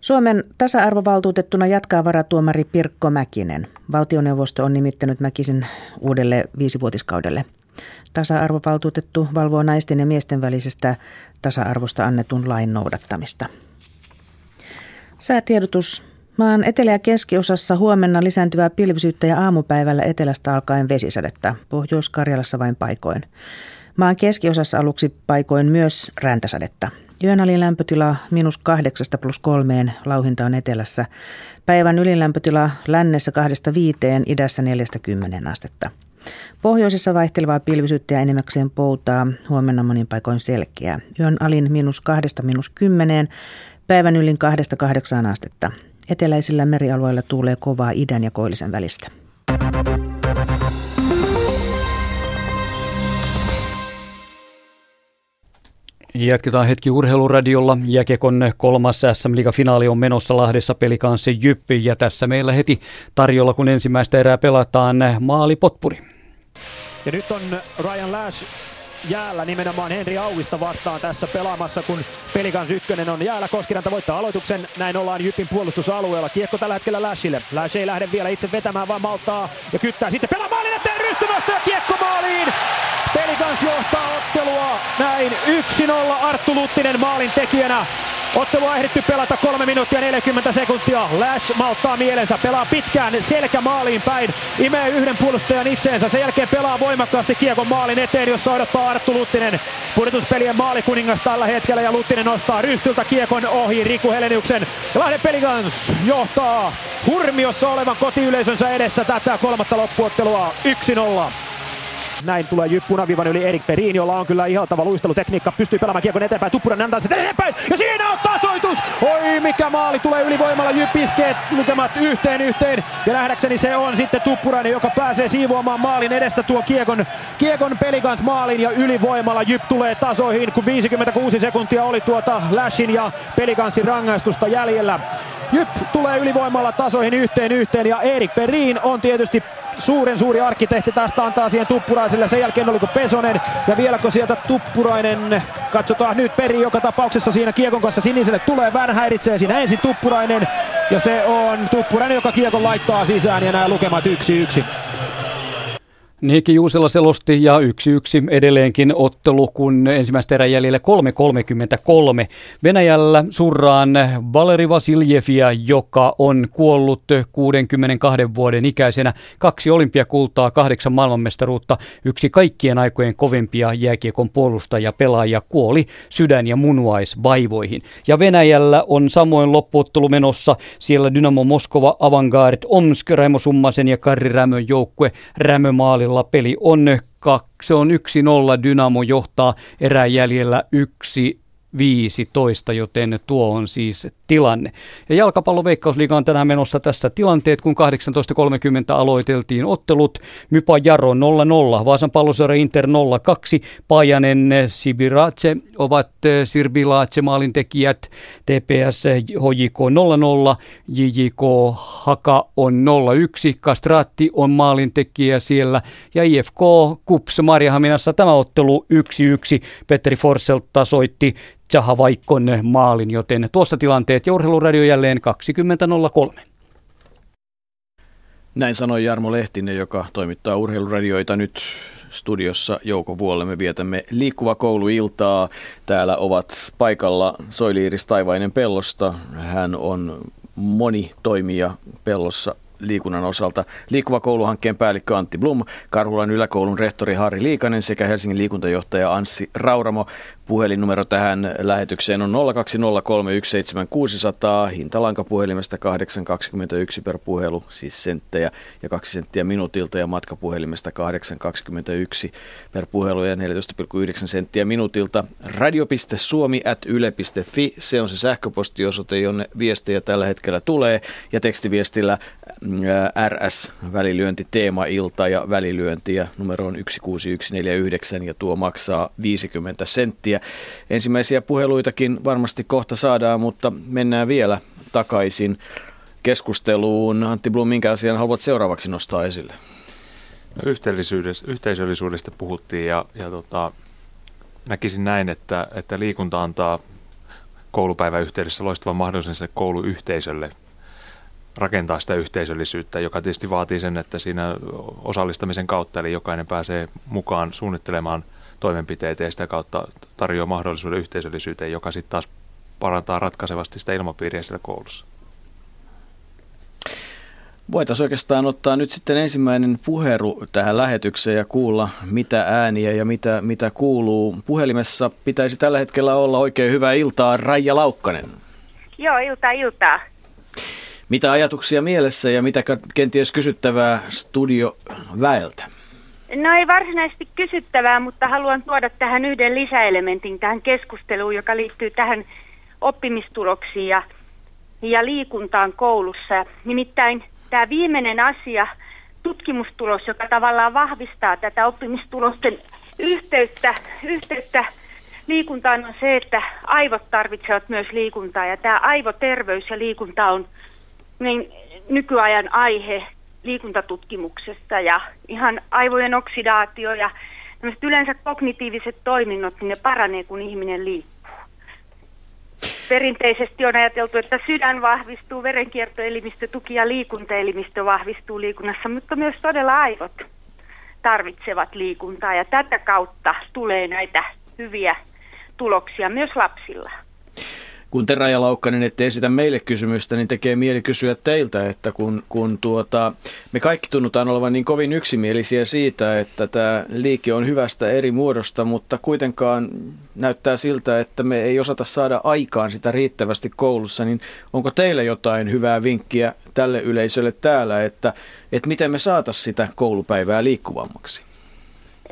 Suomen tasa-arvovaltuutettuna jatkaa varatuomari Pirkko Mäkinen. Valtioneuvosto on nimittänyt Mäkisen uudelle viisivuotiskaudelle. Tasa-arvovaltuutettu valvoo naisten ja miesten välisestä tasa-arvosta annetun lain noudattamista. Säätiedotus. Maan etelä- ja keskiosassa huomenna lisääntyvää pilvisyyttä ja aamupäivällä etelästä alkaen vesisadetta. Pohjois-Karjalassa vain paikoin. Maan keskiosassa aluksi paikoin myös räntäsadetta. Yön alin lämpötila miinus kahdeksasta plus kolmeen, lauhinta on etelässä. Päivän ylin lämpötila lännessä kahdesta viiteen, idässä neljästä kymmeneen astetta. Pohjoisessa vaihtelevaa pilvisyyttä ja enemmäkseen poutaa, huomenna monin paikoin selkeää. Yön alin miinus kahdesta miinus kymmeneen, päivän ylin kahdesta kahdeksaan astetta. Eteläisillä merialueilla tuulee kovaa idän ja koillisen välistä. Jatketaan hetki urheiluradiolla. Jääkiekon kolmas äs äm-liigafinaali on menossa Lahdessa pelikanssi Jyppi. Ja tässä meillä heti tarjolla, kun ensimmäistä erää pelataan, maalipotkuri. Ja nyt on Ryan Läsch jäällä nimenomaan Henri Auvista vastaan tässä pelaamassa, kun pelikanssi ykkönen on jäällä. Koskiranta voittaa aloituksen. Näin ollaan Jyppin puolustusalueella. Kiekko tällä hetkellä Läschille. Läsch ei lähde vielä itse vetämään, vaan maltaa ja kyttää sitten pelaa maalin eteen rystymästä ja kiekko maaliin! Pelikanssi johtaa ottelua näin yksi nolla Arttu Luttinen maalin tekijänä. Ottelua ehditty pelata kolme minuuttia neljäkymmentä sekuntia. Läsch malttaa mielensä, pelaa pitkään selkä maaliin päin. Imee yhden puolustajan itseensä, sen jälkeen pelaa voimakkaasti kiekon maalin eteen, jossa odottaa Arttu Luttinen. Pudotuspelien maalikuningas tällä hetkellä ja Luttinen nostaa rystyltä kiekon ohi Riku Heleniuksen. Ja Lahden Pelikans johtaa hurmiossa olevan kotiyleisönsä edessä tätä kolmatta loppuottelua yksi nolla. Näin tulee Jyp punaviivan yli Erik Perin, jolla on kyllä ihaltava luistelutekniikka. Pystyy pelaamaan kiekon eteenpäin, Tuppurainen antaa sen eteenpäin ja siinä on tasoitus! Oi, mikä maali tulee ylivoimalla, Jyp iskee lukemat yhteen yhteen. Ja nähdäkseni se on sitten Tuppurainen, joka pääsee siivoamaan maalin edestä tuo kiekon, kiekon Pelikans maalin ja ylivoimalla Jyp tulee tasoihin, kun viisikymmentäkuusi sekuntia oli tuota Läschin ja Pelikansin rangaistusta jäljellä. Jyp tulee ylivoimalla tasoihin yhteen yhteen ja Erik Perin on tietysti suuren suuri arkkitehti tästä antaa siihen Tuppuraiselle. Sen jälkeen oliko Pesonen ja vieläkö sieltä Tuppurainen. Katsotaan nyt Peri joka tapauksessa siinä kiekon kanssa siniselle tulee. Vähän häiritsee siinä ensin Tuppurainen ja se on Tuppurainen joka kiekon laittaa sisään ja nämä lukemat yksi yksi. Niikki Juusela selosti ja yksi yksi edelleenkin ottelu, kun ensimmäistä erää jäljellä kolme kolmekymmentäkolme. Venäjällä surraan Valeri Vasiljefia, joka on kuollut kuudenkymmenenkahden vuoden ikäisenä. Kaksi olympiakultaa, kahdeksan maailmanmestaruutta, yksi kaikkien aikojen kovimpia jääkiekon puolustajia pelaaja kuoli sydän- ja munuaisvaivoihin. Ja Venäjällä on samoin loppuottelu menossa. Siellä Dynamo Moskova, Avangard, Omsk, Raimo Summasen ja Karri Rämön joukkue Rämömaalilla. Peli on kaksi, se on yksi nolla, Dynamo johtaa erää jäljellä yksi viisitoista, joten tuo on siis tilanne. Ja jalkapalloveikkausliiga on tänään menossa tässä tilanteet, kun kahdeksantoista kolmekymmentä aloiteltiin ottelut. Mypa Jaro nolla nolla, Vaasan Palloseura Inter nolla kaksi, Paajanen Sibiradze ovat Sirbiladze maalintekijät, T P S H J K nolla nolla, J J K Haka on nolla yksi, Castrati on maalintekijä siellä ja I F K Kups Marjahaminassa tämä ottelu yksi yksi, Petteri Forsell tasoitti Jaha Vaikkon maalin, joten tuossa tilanteet ja Urheiluradio jälleen kaksikymmentä nolla kolme. Näin sanoi Jarmo Lehtinen, joka toimittaa urheiluradioita nyt studiossa Jouko Vuolle. Me vietämme Liikkuva kouluiltaa. Täällä ovat paikalla Soili-Iiris Taivainen Pellosta. Hän on moni toimija Pellossa liikunnan osalta. Liikkuva kouluhankkeen päällikkö Antti Blom, Karhulan yläkoulun rehtori Harri Liikanen sekä Helsingin liikuntajohtaja Anssi Rauramo. Puhelinnumero tähän lähetykseen on nolla kaksi nolla kolme yksi seitsemän kuusi nolla nolla, hintalankapuhelimesta kahdeksan kaksikymmentäyksi per puhelu, siis senttejä ja kaksi senttiä minuutilta ja matkapuhelimesta kahdeksan kaksikymmentäyksi per puhelu ja neljätoista pilkku yhdeksän senttiä minuutilta. radio piste suomi ät yle piste fi, se on se sähköpostiosoite, jonne viestejä tällä hetkellä tulee ja tekstiviestillä R S välilyönti teemailta ja välilyönti ja numero on yksi kuusi yksi neljä yhdeksän ja tuo maksaa viisikymmentä senttiä. Ensimmäisiä puheluitakin varmasti kohta saadaan, mutta mennään vielä takaisin keskusteluun. Antti Blom, minkä asian haluat seuraavaksi nostaa esille? No, yhteisöllisyydestä, yhteisöllisyydestä puhuttiin ja, ja tota, näkisin näin, että, että liikunta antaa koulupäivän yhteydessä loistavan mahdollisuuden kouluyhteisölle rakentaa sitä yhteisöllisyyttä, joka tietysti vaatii sen, että siinä osallistamisen kautta, eli jokainen pääsee mukaan suunnittelemaan toimenpiteitä ja sitä kautta tarjoaa mahdollisuuden yhteisöllisyyteen, joka sitten taas parantaa ratkaisevasti sitä ilmapiiriä siellä koulussa. Voitaisiin oikeastaan ottaa nyt sitten ensimmäinen puhelu tähän lähetykseen ja kuulla mitä ääniä ja mitä, mitä kuuluu. Puhelimessa pitäisi tällä hetkellä olla. Oikein hyvää iltaa, Raija Laukkanen. Joo, iltaa, iltaa. Mitä ajatuksia mielessä ja mitä kenties kysyttävää studioväeltä? No ei varsinaisesti kysyttävää, mutta haluan tuoda tähän yhden lisäelementin tähän keskusteluun, joka liittyy tähän oppimistuloksiin ja, ja liikuntaan koulussa. Nimittäin tämä viimeinen asia, tutkimustulos, joka tavallaan vahvistaa tätä oppimistulosten yhteyttä, yhteyttä liikuntaan, on se, että aivot tarvitsevat myös liikuntaa. Ja tämä aivoterveys ja liikunta on niin nykyajan aihe liikuntatutkimuksesta ja ihan aivojen oksidaatio ja yleensä kognitiiviset toiminnot, niin ne paranee, kun ihminen liikkuu. Perinteisesti on ajateltu, että sydän vahvistuu, verenkiertoelimistö tuki ja liikuntaelimistö vahvistuu liikunnassa, mutta myös todella aivot tarvitsevat liikuntaa ja tätä kautta tulee näitä hyviä tuloksia myös lapsilla. Kun te, Raija Laukkanen, ette esitä meille kysymystä, niin tekee mieli kysyä teiltä, että kun, kun tuota, me kaikki tunnutaan olevan niin kovin yksimielisiä siitä, että tämä liike on hyvästä eri muodosta, mutta kuitenkaan näyttää siltä, että me ei osata saada aikaan sitä riittävästi koulussa, niin onko teillä jotain hyvää vinkkiä tälle yleisölle täällä, että, että miten me saataisiin sitä koulupäivää liikkuvammaksi?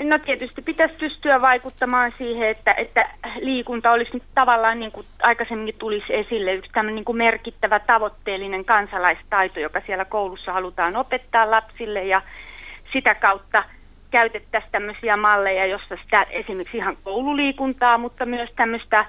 No tietysti pitäisi pystyä vaikuttamaan siihen, että, että liikunta olisi nyt tavallaan niin kuin aikaisemmin tulisi esille yksi tämmöinen niin kuin merkittävä tavoitteellinen kansalaistaito, joka siellä koulussa halutaan opettaa lapsille ja sitä kautta käytettäisiin tämmöisiä malleja, jossa sitä esimerkiksi ihan koululiikuntaa, mutta myös tämmöistä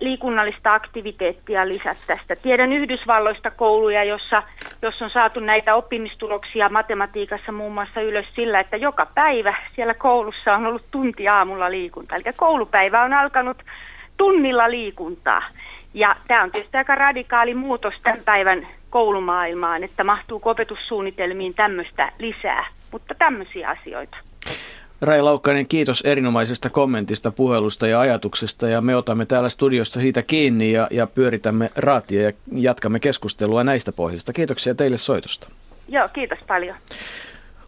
liikunnallista aktiviteettia lisättäisiin. Tiedän Yhdysvalloista kouluja, jossa jos on saatu näitä oppimistuloksia matematiikassa muun muassa ylös sillä, että joka päivä siellä koulussa on ollut tunti aamulla liikuntaa. Eli koulupäivä on alkanut tunnilla liikuntaa. Ja tämä on tietysti aika radikaali muutos tämän päivän koulumaailmaan, että mahtuuko opetussuunnitelmiin tämmöistä lisää, mutta tämmöisiä asioita. Raija Laukkanen, kiitos erinomaisesta kommentista, puhelusta ja ajatuksesta, ja me otamme täällä studiossa siitä kiinni ja, ja pyöritämme raatia ja jatkamme keskustelua näistä pohjista. Kiitoksia teille soitosta. Joo, kiitos paljon.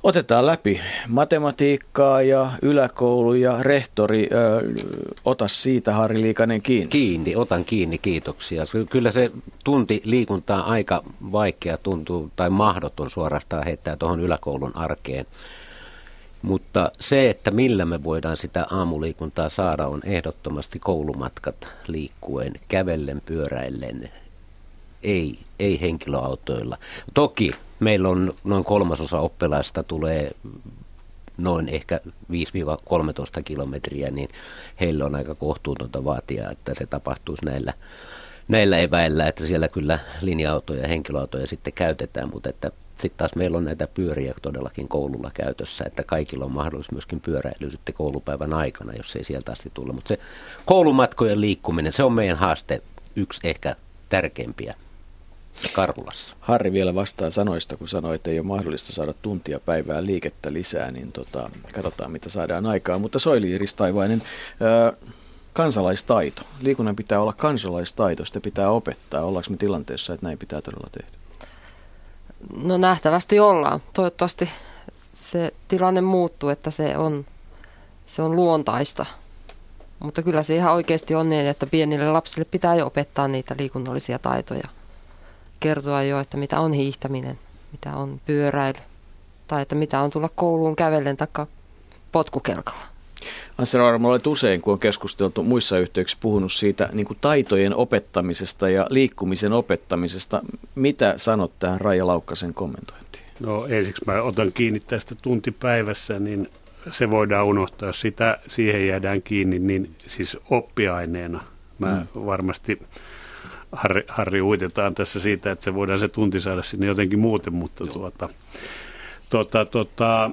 Otetaan läpi matematiikkaa ja yläkoulu ja rehtori. Ö, ota siitä, Harri Liikanen, kiinni. Kiinni, otan kiinni, kiitoksia. Kyllä se tunti liikuntaa aika vaikea tuntuu tai mahdoton suorastaan heittää tuohon yläkoulun arkeen. Mutta se, että millä me voidaan sitä aamuliikuntaa saada, on ehdottomasti koulumatkat liikkuen, kävellen, pyöräillen, ei, ei henkilöautoilla. Toki meillä on noin kolmasosa oppilaista tulee noin ehkä viisi kolmetoista kilometriä, niin heillä on aika kohtuutonta vaatia, että se tapahtuisi näillä, näillä eväillä, että siellä kyllä linja-autoja ja henkilöautoja sitten käytetään, mutta että sitten taas meillä on näitä pyöriä todellakin koululla käytössä, että kaikilla on mahdollisuus myöskin pyöräily sitten koulupäivän aikana, jos ei sieltä asti tulla. Mutta se koulumatkojen liikkuminen, se on meidän haaste, yksi ehkä tärkeimpiä Karhulassa. Harri vielä vastaa sanoista, kun sanoi, että ei ole mahdollista saada tuntia päivää liikettä lisää, niin tota, katsotaan mitä saadaan aikaan. Mutta Soili-Iiris Taivainen, öö, kansalaistaito. Liikunnan pitää olla kansalaistaito, sitä pitää opettaa. Ollaanko me tilanteessa, että näin pitää todella tehdä? No nähtävästi ollaan. Toivottavasti se tilanne muuttuu, että se on, se on luontaista. Mutta kyllä se ihan oikeasti on niin, että pienille lapsille pitää jo opettaa niitä liikunnallisia taitoja. Kertoa jo, että mitä on hiihtäminen, mitä on pyöräily tai että mitä on tulla kouluun kävellen taikka potkukelkalla. Anssi Rauramo, olet usein, kun on keskusteltu muissa yhteyksissä, puhunut siitä niin kuin taitojen opettamisesta ja liikkumisen opettamisesta. Mitä sanot tähän Raija Laukkasen kommentointiin? No ensiksi mä otan kiinni tästä tuntipäivässä, niin se voidaan unohtaa. Jos sitä, siihen jäädään kiinni, niin siis oppiaineena. Mä mm. varmasti, Harri, Harri uitetaan tässä siitä, että se voidaan se tunti saada sinne jotenkin muuten, mutta tuota, tuota, tuota,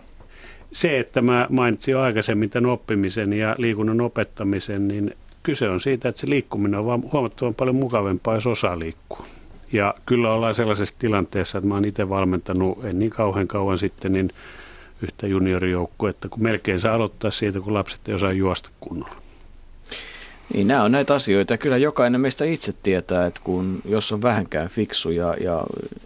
se, että mä mainitsin jo aikaisemmin tämän oppimisen ja liikunnan opettamisen, niin kyse on siitä, että se liikkuminen on vaan huomattavan paljon mukavampaa, jos osaa liikkua. Ja kyllä ollaan sellaisessa tilanteessa, että mä oon itse valmentanut en niin kauhean kauan sitten niin yhtä juniorijoukkuetta, kun melkein saa aloittaa siitä, kun lapset ei osaa juosta kunnolla. Niin, nämä on näitä asioita. Kyllä jokainen meistä itse tietää, että kun, jos on vähänkään fiksu ja, ja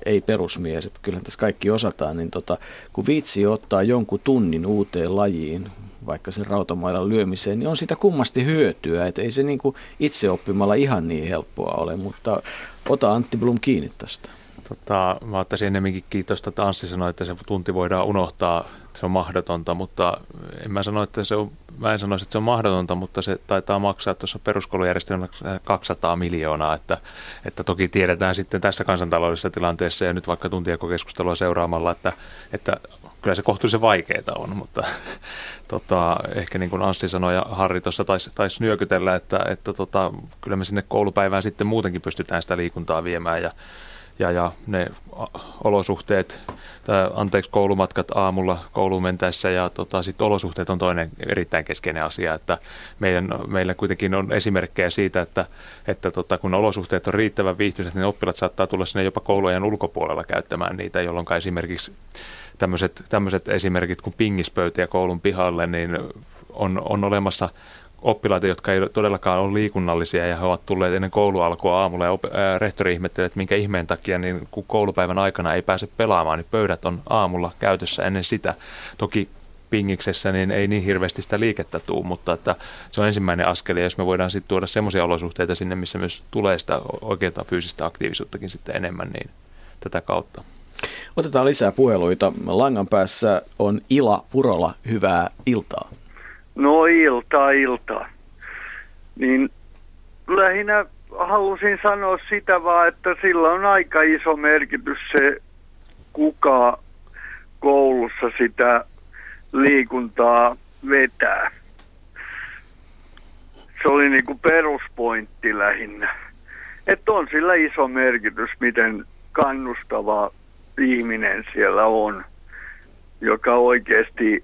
ei perusmies, että kyllähän tässä kaikki osataan, niin tota, kun viitsi ottaa jonkun tunnin uuteen lajiin, vaikka sen rautamailan lyömiseen, niin on siitä kummasti hyötyä. Että ei se niin kuin itse oppimalla ihan niin helppoa ole, mutta ota Antti Blom kiinni tästä. Tota, mä ottaisin ennemminkin kiitosta, että Anssi sanoi, että se tunti voidaan unohtaa, se on mahdotonta, mutta en mä sano, että se on, mä en sanoisi, että se on mahdotonta, mutta se taitaa maksaa tuossa peruskoulujärjestelmässä kaksisataa miljoonaa, että, että toki tiedetään sitten tässä kansantaloudellisessa tilanteessa ja nyt vaikka tuntijakokeskustelua seuraamalla, että, että kyllä se kohtuullisen vaikeaa on, mutta tota, ehkä niin kuin Anssi sanoi ja Harri tuossa taisi tais nyökytellä, että, että tota, kyllä me sinne koulupäivään sitten muutenkin pystytään sitä liikuntaa viemään ja Ja, ja ne olosuhteet, tai, anteeksi koulumatkat aamulla kouluun mentäessä ja tota, sit olosuhteet on toinen erittäin keskeinen asia. Että meidän, meillä kuitenkin on esimerkkejä siitä, että, että tota, kun olosuhteet on riittävän viihtyiset, niin oppilaat saattaa tulla sinne jopa kouluajan ulkopuolella käyttämään niitä, jolloin esimerkiksi tämmöiset esimerkit kuin pingispöytiä koulun pihalle, niin on, on olemassa oppilaita, jotka ei todellakaan ole liikunnallisia ja he ovat tulleet ennen koulualkua aamulla ja op- ää, rehtori ihmettelee, että minkä ihmeen takia, niin kun koulupäivän aikana ei pääse pelaamaan, niin pöydät on aamulla käytössä ennen sitä. Toki pingiksessä niin ei niin hirveästi sitä liikettä tule, mutta että se on ensimmäinen askel ja jos me voidaan sitten tuoda semmoisia olosuhteita sinne, missä myös tulee sitä oikeaa fyysistä aktiivisuuttakin sitten enemmän, niin tätä kautta. Otetaan lisää puheluita. Langan päässä on Ila Purolla. Hyvää iltaa. No iltaa, iltaa. Niin lähinnä halusin sanoa sitä vaan, että sillä on aika iso merkitys se, kuka koulussa sitä liikuntaa vetää. Se oli niinku peruspointti lähinnä. Että on sillä iso merkitys, miten kannustavaa ihminen siellä on, joka oikeasti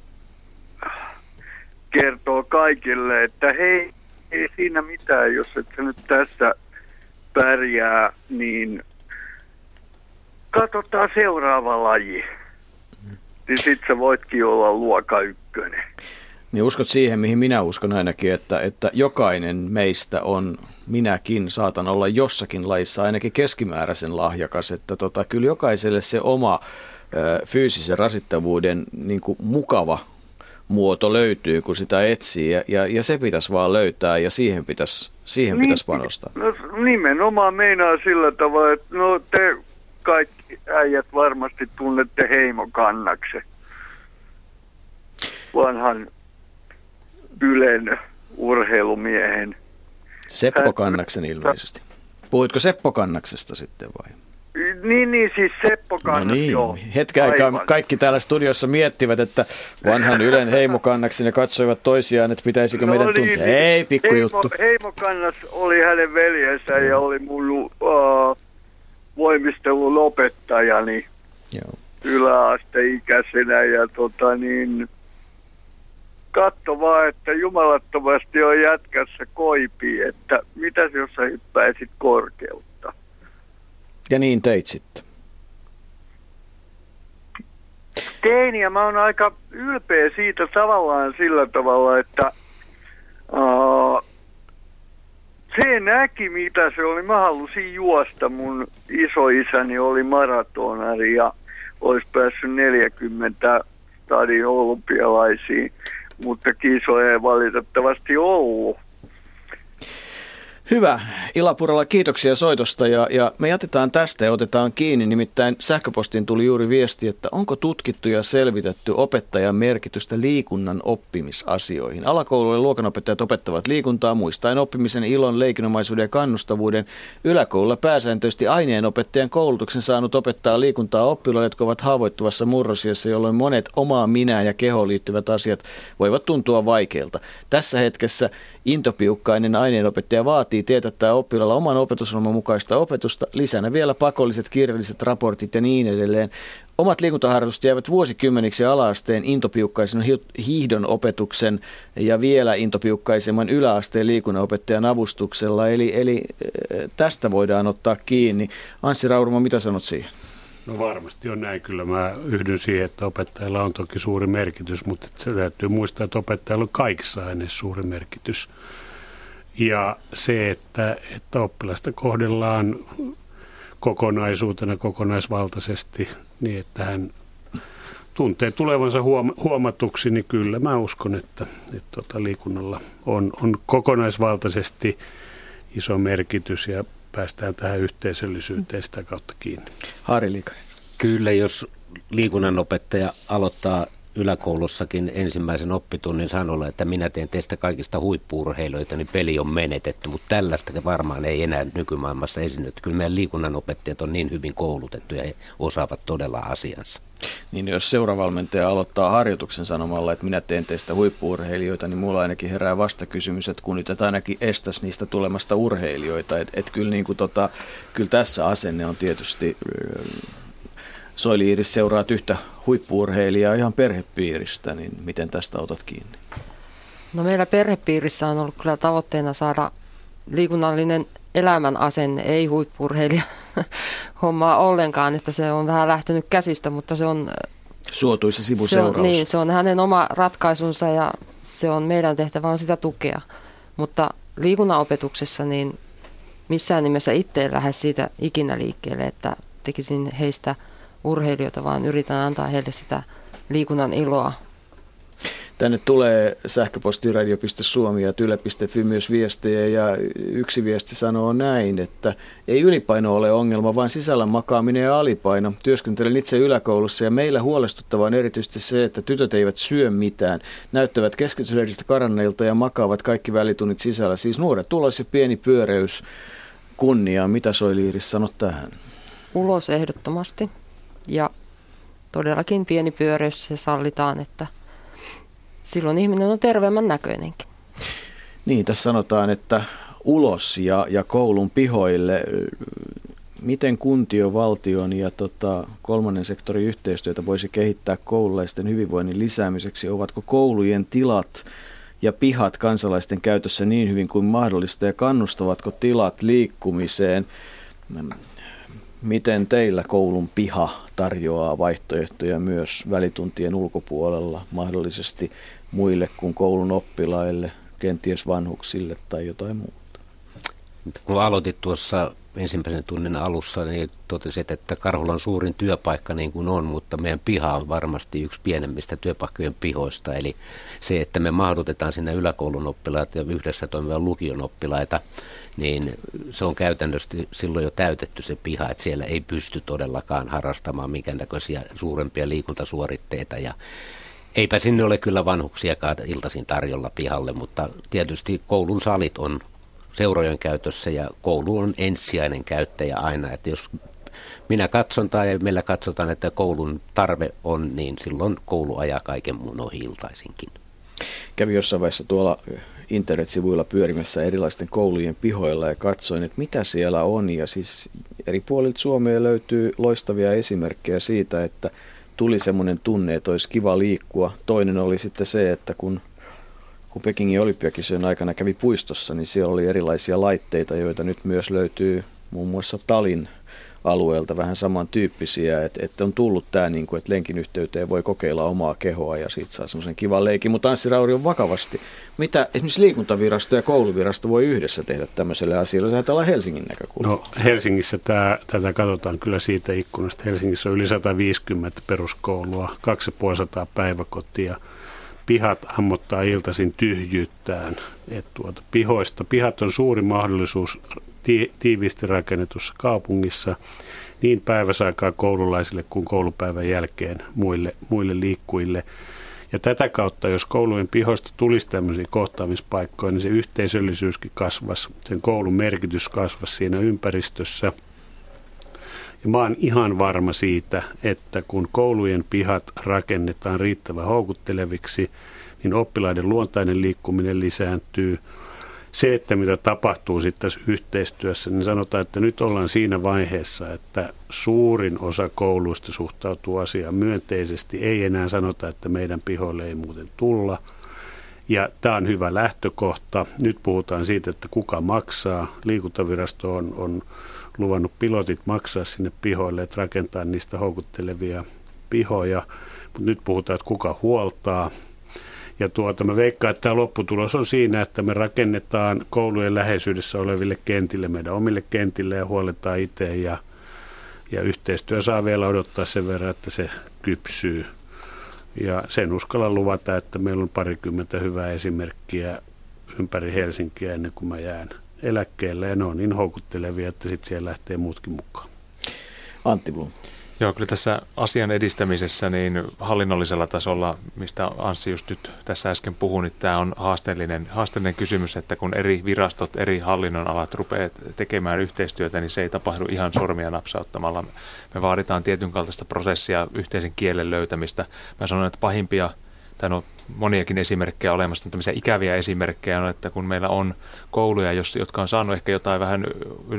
kertoo kaikille, että hei, ei siinä mitään, jos et sä nyt tässä pärjää, niin katsotaan seuraava laji. Niin sit sä voitkin olla luokka ykkönen. Niin uskot siihen, mihin minä uskon ainakin, että, että jokainen meistä on, minäkin saatan olla jossakin lajissa ainakin keskimääräisen lahjakas, että tota, kyllä jokaiselle se oma ö, fyysisen rasittavuuden niin kuin mukava muoto löytyy, kun sitä etsii, ja, ja, ja se pitäisi vaan löytää, ja siihen pitäisi, siihen pitäisi panostaa. No, nimenomaan meinaa sillä tavalla, että no te kaikki äijät varmasti tunnette Heimo Kannaksen, vanhan Ylen urheilumiehen. Seppo Kannaksen ilmeisesti. Puhuitko Seppo Kannaksesta sitten vai? Niin, niin siis Seppo Kannas, no niin. Joo. Hetken aikaa kaikki täällä studiossa miettivät, että vanhan Ylen Heimo Kannaksen ja katsoivat toisiaan, että pitäisikö no meidän niin, tuntea. Niin, ei, pikkujuttu. Heimo, Heimo Kannas oli hänen veljensä mm. ja oli mun uh, voimistelun opettajani joo. yläasteikäisenä ja tota niin... Katso vaan, että jumalattomasti on jätkässä koipi, että mitäs jos sä hyppäisit korkeutta. Ja niin teit sitten. Tein, ja mä oon aika ylpeä siitä tavallaan sillä tavalla, että uh, se näki mitä se oli. Mä halusin juosta, mun isoisäni oli maratonari ja olisi päässyt neljäkymmentä stadin olympialaisiin. Mutta kisoja ei valitettavasti ollut. Hyvä. Ila Purolla, kiitoksia soitosta ja, ja me jätetään tästä ja otetaan kiinni. Nimittäin sähköpostiin tuli juuri viesti, että onko tutkittu ja selvitetty opettajan merkitystä liikunnan oppimisasioihin. Alakoulujen luokanopettajat opettavat liikuntaa muistaen oppimisen, ilon, leikinomaisuuden ja kannustavuuden. Yläkoululla pääsääntöisesti aineenopettajan koulutuksen saanut opettaa liikuntaa oppilaille, jotka ovat haavoittuvassa murrosiässä, jolloin monet omaa minään ja kehoon liittyvät asiat voivat tuntua vaikeilta. Tässä hetkessä intopiukkainen aineenopettaja vaatii tietättää oppilailla oman opetusohjelman mukaista opetusta, lisänä vielä pakolliset kirjalliset raportit ja niin edelleen. Omat liikuntaharrastukset jäävät vuosikymmeniksi ala-asteen intopiukkaisen hiihdon opetuksen ja vielä intopiukkaisemman yläasteen liikunnanopettajan avustuksella, eli, eli tästä voidaan ottaa kiinni. Anssi Rauramo, mitä sanot siihen? No varmasti on näin, kyllä mä yhdyn siihen, että opettajalla on toki suuri merkitys, mutta se täytyy muistaa, että opettajalla on kaikissa aineissa suuri merkitys. Ja se, että, että oppilasta kohdellaan kokonaisuutena kokonaisvaltaisesti niin, että hän tuntee tulevansa huom- huomatuksi, niin kyllä mä uskon, että, että tuota liikunnalla on, on kokonaisvaltaisesti iso merkitys ja päästään tähän yhteisöllisyyteen sitä kautta kiinni. Harri Liikanen. Kyllä, jos liikunnanopettaja aloittaa yläkoulussakin ensimmäisen oppitunnin sanolla, että minä teen teistä kaikista huippu-urheilijoita, niin peli on menetetty, mutta tällaista varmaan ei enää nykymaailmassa esiinny. Kyllä meidän liikunnanopettajat on niin hyvin koulutettu ja he osaavat todella asiansa. Niin jos seuravalmentaja aloittaa harjoituksen sanomalla, että minä teen teistä huippu-urheilijoita, niin mulla ainakin herää vastakysymys, että kun nyt et ainakin estäisi niistä tulemasta urheilijoita. Että et kyllä, niin tota, kyllä tässä asenne on tietysti... Soili-Iiris, seuraat yhtä huippu-urheilijaa ihan perhepiiristä, niin miten tästä otat kiinni? No meillä perhepiirissä on ollut kyllä tavoitteena saada liikunnallinen elämän asenne, ei huippu-urheilija hommaa ollenkaan, että se on vähän lähtenyt käsistä, mutta se on... Suotuisa sivuseuraus. Se on, niin, se on hänen oma ratkaisunsa ja se on meidän tehtävä on sitä tukea, mutta liikunnanopetuksessa niin missään nimessä itse en lähde siitä ikinä liikkeelle, että tekisin heistä... urheilijoita, vaan yritän antaa heille sitä liikunnan iloa. Tänne tulee sähköposti radio piste suomi ja yle piste fi myös viestejä ja yksi viesti sanoo näin, että ei ylipaino ole ongelma, vaan sisällä makaaminen ja alipaino. Työskentelen itse yläkoulussa ja meillä huolestuttavaa on erityisesti se, että tytöt eivät syö mitään. Näyttävät keskitysleiristä karanneilta ja makaavat kaikki välitunnit sisällä. Siis nuoret tulos ja pieni pyöreys kunniaan. Mitä Soili-Iiris sanot tähän? Ulos ehdottomasti. Ja todellakin pieni pyöreys se sallitaan, että silloin ihminen on terveemmän näköinenkin. Niin, tässä sanotaan, että ulos ja, ja koulun pihoille. miten kuntio, valtion ja tota, kolmannen sektorin yhteistyötä voisi kehittää koululaisten hyvinvoinnin lisäämiseksi? Ovatko koulujen tilat ja pihat kansalaisten käytössä niin hyvin kuin mahdollista ja kannustavatko tilat liikkumiseen? Miten teillä koulun piha tarjoaa vaihtoehtoja myös välituntien ulkopuolella mahdollisesti muille kuin koulun oppilaille, kenties vanhuksille tai jotain muuta? Kun aloitit tuossa ensimmäisen tunnin alussa, niin totesit, että Karhulan suurin työpaikka niin kuin on, mutta meidän piha on varmasti yksi pienemmistä työpaikkojen pihoista. Eli se, että me mahdotetaan sinne yläkoulun oppilaat ja yhdessä toimivan lukion oppilaita, niin se on käytännössä silloin jo täytetty se piha, että siellä ei pysty todellakaan harrastamaan minkäännäköisiä suurempia liikuntasuoritteita ja eipä sinne ole kyllä vanhuksiakaan iltaisin tarjolla pihalle, mutta tietysti koulun salit on seurojen käytössä ja koulu on ensisijainen käyttäjä aina, että jos minä katson tai meillä katsotaan, että koulun tarve on, niin silloin koulu ajaa kaiken muun ohi iltaisinkin. Kävin jossain vaiheessa tuolla internetsivuilla pyörimässä erilaisten koulujen pihoilla ja katsoin, että mitä siellä on, ja siis eri puolilta Suomea löytyy loistavia esimerkkejä siitä, että tuli semmoinen tunne, että olisi kiva liikkua. Toinen oli sitten se, että kun Kun Pekingin olympiakisojen aikana kävi puistossa, niin siellä oli erilaisia laitteita, joita nyt myös löytyy muun muassa Talin alueelta vähän samantyyppisiä, että et on tullut tämä, niin että lenkin yhteyteen voi kokeilla omaa kehoa ja siitä saa semmoisen kivan leikin, mutta Anssi Raurion vakavasti. Mitä esimerkiksi liikuntavirasto ja kouluvirasto voi yhdessä tehdä tämmöiselle asialle? Tähän ollaan Helsingin näkökulmasta. No Helsingissä tää, tätä katsotaan kyllä siitä ikkunasta. Helsingissä on yli sata viisikymmentä peruskoulua, kaksituhattaviisisataa päiväkotia. Pihat ammottaa iltaisin tyhjyyttään. Et tuota, pihoista. Pihat on suuri mahdollisuus ti- tiiviisti rakennetussa kaupungissa niin päiväsaikaa koululaisille kuin koulupäivän jälkeen muille, muille liikkujille. Ja tätä kautta, jos koulujen pihoista tulisi tämmöisiä kohtaamispaikkoja, niin se yhteisöllisyyskin kasvasi, sen koulun merkitys kasvasi siinä ympäristössä. Ja mä oon ihan varma siitä, että kun koulujen pihat rakennetaan riittävän houkutteleviksi, niin oppilaiden luontainen liikkuminen lisääntyy. Se, että mitä tapahtuu sitten tässä yhteistyössä, niin sanotaan, että nyt ollaan siinä vaiheessa, että suurin osa kouluista suhtautuu asiaan myönteisesti. Ei enää sanota, että meidän pihoille ei muuten tulla. Ja tämä on hyvä lähtökohta. Nyt puhutaan siitä, että kuka maksaa. Liikuntavirasto on... on luvannut pilotit maksaa sinne pihoille, että rakentaa niistä houkuttelevia pihoja, mutta nyt puhutaan, että kuka huoltaa. Ja tuota, mä veikkaan, että tämä lopputulos on siinä, että me rakennetaan koulujen läheisyydessä oleville kentille, meidän omille kentille ja huoletaan itse ja, ja yhteistyö saa vielä odottaa sen verran, että se kypsyy. Ja sen uskalla luvata, että meillä on parikymmentä hyvää esimerkkiä ympäri Helsinkiä ennen kuin mä jään eläkkeelle, ja ne on niin houkuttelevia, että sitten siellä lähtee muutkin mukaan. Antti Blom. Joo, kyllä tässä asian edistämisessä niin hallinnollisella tasolla, mistä Anssi just nyt tässä äsken puhui, niin tämä on haasteellinen, haasteellinen kysymys, että kun eri virastot, eri hallinnonalat rupeavat tekemään yhteistyötä, niin se ei tapahdu ihan sormia napsauttamalla. Me vaaditaan tietyn kaltaista prosessia, yhteisen kielen löytämistä. Mä sanon, että pahimpia, tai no, moniakin esimerkkejä olemassa, mutta tämmöisiä ikäviä esimerkkejä on, että kun meillä on kouluja, jotka on saanut ehkä jotain vähän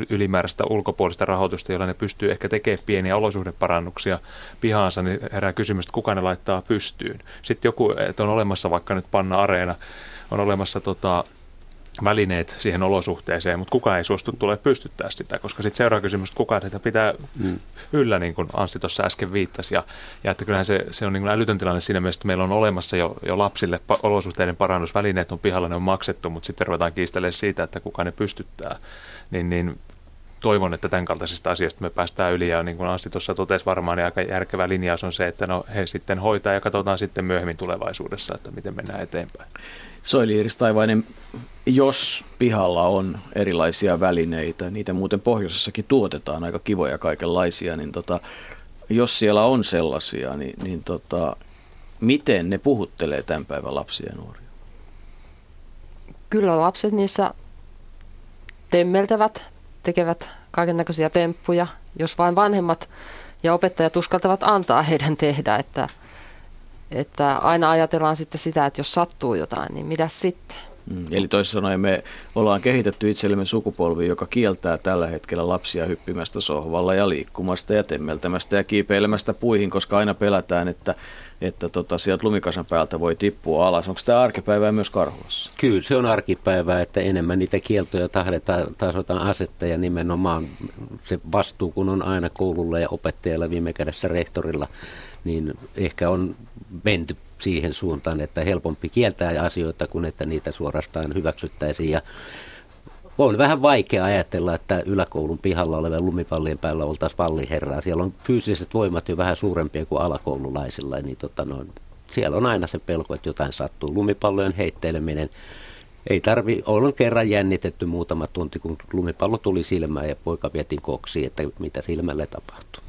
ylimääräistä ulkopuolista rahoitusta, jolla ne pystyy ehkä tekemään pieniä olosuhdeparannuksia pihaansa, niin herää kysymys, että kuka ne laittaa pystyyn. Sitten joku, että on olemassa vaikka nyt Panna-areena, on olemassa tota, välineet siihen olosuhteeseen, mutta kukaan ei suostu tulee pystyttää sitä, koska sitten seuraa kysymys, että kukaan sitä pitää mm. yllä, niin kuin Anssi tuossa äsken viittasi, ja, ja että kyllähän se, se on niin kuin älytön tilanne siinä mielessä, että meillä on olemassa jo, jo lapsille pa- olosuhteiden parannusvälineet, on pihalla, ne on maksettu, mutta sitten ruvetaan kiistelemään siitä, että kuka ne pystyttää, niin, niin toivon, että tämän kaltaisista asioista me päästään yli, ja niin kuin Anssi tuossa totesi varmaan, niin aika järkevä linjaus on se, että no he sitten hoitaa, ja katsotaan sitten myöhemmin tulevaisuudessa, että miten mennään eteenpäin. Soili-Iiris Taivainen, jos pihalla on erilaisia välineitä, niitä muuten pohjoisessakin tuotetaan aika kivoja kaikenlaisia, niin tota, jos siellä on sellaisia, niin, niin tota, miten ne puhuttelee tämän päivän lapsia ja nuoria? Kyllä lapset niissä temmeltävät, tekevät kaikennäköisiä temppuja, jos vain vanhemmat ja opettajat uskaltavat antaa heidän tehdä, että Että aina ajatellaan sitten sitä, että jos sattuu jotain, niin mitäs sitten? Mm. Eli toisin sanoen me ollaan kehitetty itsellemme sukupolvi, joka kieltää tällä hetkellä lapsia hyppimästä sohvalla ja liikkumasta ja temmeltämästä ja kiipeilemästä puihin, koska aina pelätään, että, että tota, sieltä lumikasan päältä voi tippua alas. Onko tämä arkipäivää myös Karhulassa? Kyllä, se on arkipäivää, että enemmän niitä kieltoja tahdetaan, tasotaan asetta ja nimenomaan se vastuu, kun on aina koululla ja opettajalla, viime kädessä rehtorilla, niin ehkä on menty siihen suuntaan, että helpompi kieltää asioita kuin että niitä suorastaan hyväksyttäisiin. Ja on vähän vaikea ajatella, että yläkoulun pihalla olevan lumipallien päällä oltaisiin valliherraa. Siellä on fyysiset voimat jo vähän suurempia kuin alakoululaisilla. Niin tota no, siellä on aina se pelko, että jotain sattuu. Lumipallojen heitteleminen. Ei tarvi, on kerran jännitetty muutama tunti, kun lumipallo tuli silmään ja poika vietiin koksiin, että mitä silmälle tapahtuu.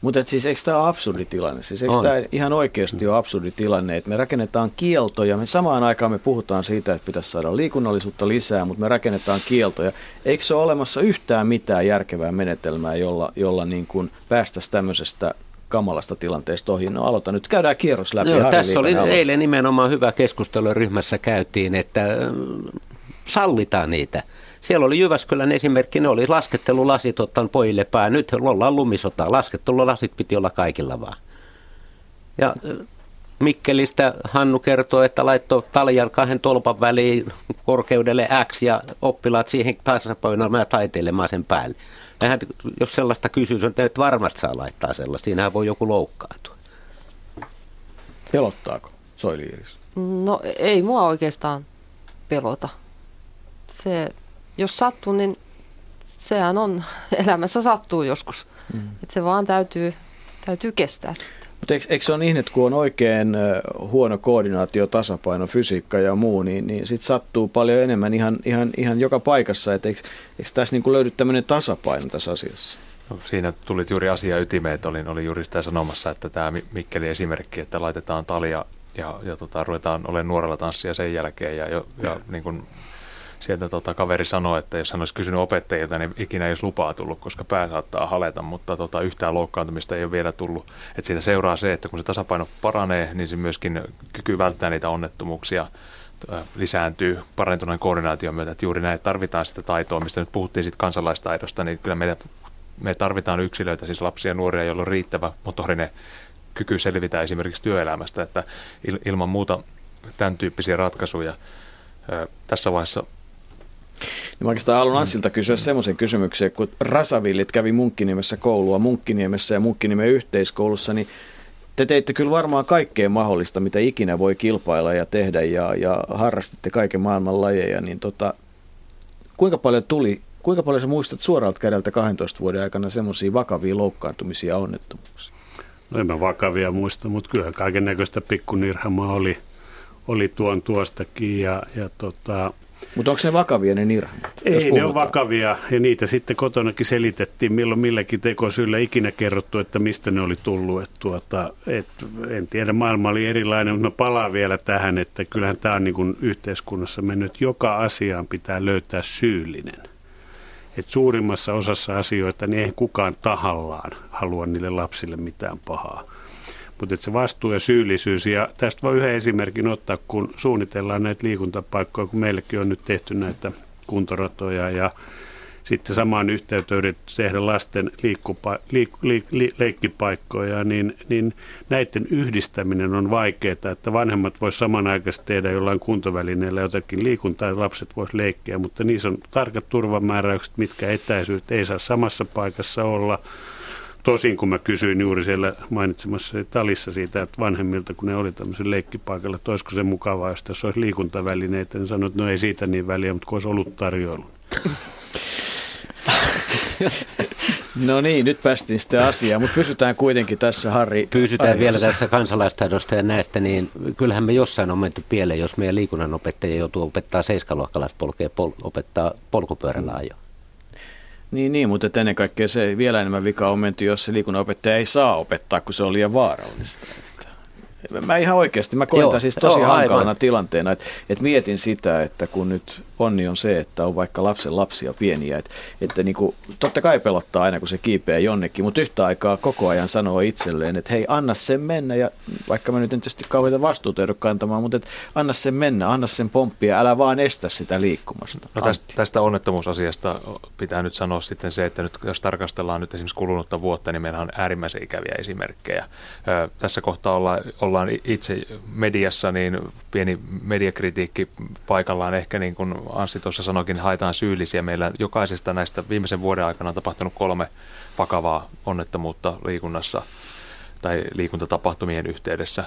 Mutta siis eikö tämä ole absurdi tilanne? Siis eikö tämä ihan oikeasti ole absurdi tilanne, että me rakennetaan kieltoja. Me samaan aikaan me puhutaan siitä, että pitäisi saada liikunnallisuutta lisää, mutta me rakennetaan kieltoja. Eikö se ole olemassa yhtään mitään järkevää menetelmää, jolla, jolla niin kuin päästäisiin tämmöisestä kamalasta tilanteesta ohi? No aloita nyt. Käydään kierros läpi. No, tässä oli aloittaa. Eilen nimenomaan hyvä keskustelu ryhmässä käytiin, että sallitaan niitä. Siellä oli Jyväskylän esimerkki, ne oli laskettelulasit ottanut pojille pää. Nyt ollaan lumisota. Laskettelulasit piti olla kaikilla vaan. Ja Mikkelistä Hannu kertoo, että laittoi taljan kahden tolpan väliin korkeudelle X ja oppilaat siihen tasapainoimaan ja taiteilemaan sen päälle. Mehän, jos sellaista kysyys on, että varmasti saa laittaa sellaista. Siinähän voi joku loukkaantua. Pelottaako Soili-Iiris? No ei mua oikeastaan pelota. Se, jos sattuu, niin sehän on, elämässä sattuu joskus. Mm. Et se vaan täytyy, täytyy kestää sitä. Mutta eikö, eikö se ole niin, että kun on oikein huono koordinaatio, tasapaino, fysiikka ja muu, niin, niin sitten sattuu paljon enemmän ihan, ihan, ihan joka paikassa. Et eikö, eikö tässä niin löydy tämmöinen tasapaino tässä asiassa? No, siinä tulit juuri asia ytimeet. Olin, olin juuri sitä sanomassa, että tämä Mikkelin esimerkki, että laitetaan talia ja, ja tota, ruvetaan olemaan nuorella tanssia sen jälkeen ja, ja, ja niin kun sieltä tota, kaveri sanoi, että jos hän olisi kysynyt opettajilta, niin ikinä ei olisi lupaa tullut, koska pää saattaa haleta, mutta tota, yhtään loukkaantumista ei ole vielä tullut. Et siitä seuraa se, että kun se tasapaino paranee, niin se myöskin kyky välttää niitä onnettomuuksia lisääntyy parantuneen koordinaation myötä. Et juuri näin tarvitaan sitä taitoa, mistä nyt puhuttiin sit kansalaistaidosta, niin kyllä meillä, me tarvitaan yksilöitä, siis lapsia ja nuoria, joilla on riittävä motorinen kyky selvitä esimerkiksi työelämästä, että ilman muuta tämän tyyppisiä ratkaisuja tässä vaiheessa. Niin oikeastaan haluan Anssilta kysyä semmoisen kysymyksen, kun Rasavillit kävi Munkkiniemessä koulua Munkkiniemessä ja Munkkiniemen yhteiskoulussa, niin te teitte kyllä varmaan kaikkea mahdollista, mitä ikinä voi kilpailla ja tehdä ja, ja harrastitte kaiken maailman lajeja, niin tota, kuinka paljon tuli, kuinka paljon sä muistat suoralta kädeltä kahdentoista vuoden aikana semmoisia vakavia loukkaantumisia ja onnettomuuksia? No en mä vakavia muista, mutta kyllä kaiken näköistä pikkunirhamaa oli, oli tuon tuostakin ja, ja tota... Mutta onko ne vakavia ne nirhamat? Ei, ne on vakavia ja niitä sitten kotonakin selitettiin, milloin milläkin tekosyllä ikinä kerrottu, että mistä ne oli tullut. Et tuota, et, en tiedä, maailma oli erilainen, mutta mä palaan vielä tähän, että kyllähän tämä on niin kuin yhteiskunnassa mennyt. Joka asiaan pitää löytää syyllinen. Et suurimmassa osassa asioita niin ei kukaan tahallaan halua niille lapsille mitään pahaa. Mutta se vastuu ja syyllisyys, ja tästä voi yhden esimerkin ottaa, kun suunnitellaan näitä liikuntapaikkoja, kun meilläkin on nyt tehty näitä kuntoratoja, ja sitten samaan yhteyteen yritetty tehdä lasten liikkupa, liik, liik, liik, leikkipaikkoja, niin, niin näiden yhdistäminen on vaikeaa, että vanhemmat voisivat samanaikaisesti tehdä jollain kuntovälineellä jotakin liikuntaa, ja lapset voisivat leikkiä, mutta niissä on tarkat turvamääräykset, mitkä etäisyydet ei saa samassa paikassa olla. Tosin kun mä kysyin juuri siellä mainitsemassa talissa siitä, että vanhemmilta, kun ne oli tämmöisen leikkipaikalla, että olisiko se mukavaa, jos tässä olisi liikuntavälineitä, niin sanoin, että no ei siitä niin väliä, mutta kun olisi ollut tarjoilun. No niin, nyt päästiin sitten asiaan, mutta pysytään kuitenkin tässä, Harri. Pysytään aiheessa. Vielä tässä kansalaistaidosta ja näistä, niin kyllähän me jossain on menty pieleen, jos meidän liikunnanopettaja joutuu opettaa seiskaluokkalaiset polkea, pol- opettaa polkupyörällä ajoa. Niin, niin, mutta ennen kaikkea se vielä enemmän vika on menty, jos se liikunnanopettaja ei saa opettaa, kun se on liian vaarallista. Mä ihan oikeasti, mä koin Joo, tämän siis tosi joo, hankalana aivan. tilanteena, että et mietin sitä, että kun nyt onni on se, että on vaikka lapsen lapsia pieniä, että, että niinku, totta kai pelottaa aina, kun se kiipeää jonnekin, mutta yhtä aikaa koko ajan sanoo itselleen, että hei, anna sen mennä, ja vaikka mä nyt en tietysti kauheita vastuuta joudu kantamaan, mutta et, anna sen mennä, anna sen pomppia, älä vaan estä sitä liikkumasta. No tästä, tästä onnettomuusasiasta pitää nyt sanoa sitten se, että nyt jos tarkastellaan nyt esimerkiksi kulunutta vuotta, niin meillä on äärimmäisen ikäviä esimerkkejä. Ö, tässä kohtaa olla, ollaan itse mediassa, niin pieni mediakritiikki paikallaan ehkä, niin kuin Anssi tuossa sanoikin, haetaan syyllisiä. Meillä jokaisesta näistä viimeisen vuoden aikana on tapahtunut kolme vakavaa onnettomuutta liikunnassa tai liikuntatapahtumien yhteydessä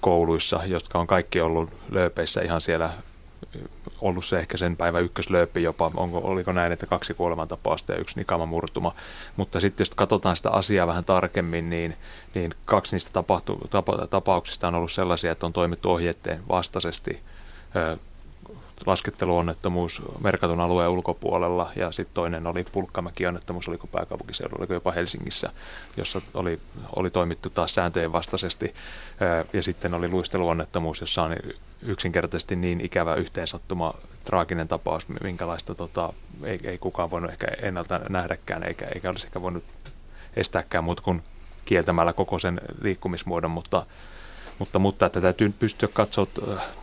kouluissa, jotka on kaikki ollut lööpeissä ihan siellä, ollut se ehkä sen päivän ykköslööppi jopa, onko, oliko näin, että kaksi kuolemantapausta ja yksi nikama murtuma. Mutta sitten jos katsotaan sitä asiaa vähän tarkemmin, niin, niin kaksi niistä tapahtu, tapa, tapauksista on ollut sellaisia, että on toimittu ohjeiden vastaisesti, ö, lasketteluonnettomuus merkatun alueen ulkopuolella, ja sitten toinen oli Pulkkamäki-onnettomuus, oliko pääkaupunkiseudulla, oliko jopa Helsingissä, jossa oli, oli toimittu taas sääntöjen vastaisesti, ö, ja sitten oli luisteluonnettomuus, jossa on yksinkertaisesti niin ikävä yhteensattuma, traaginen tapaus, minkälaista tota, ei, ei kukaan voinut ehkä ennalta nähdäkään, eikä, eikä olisi ehkä voinut estääkään muuta kuin kieltämällä koko sen liikkumismuodon, mutta, mutta, mutta että täytyy pystyä katsoa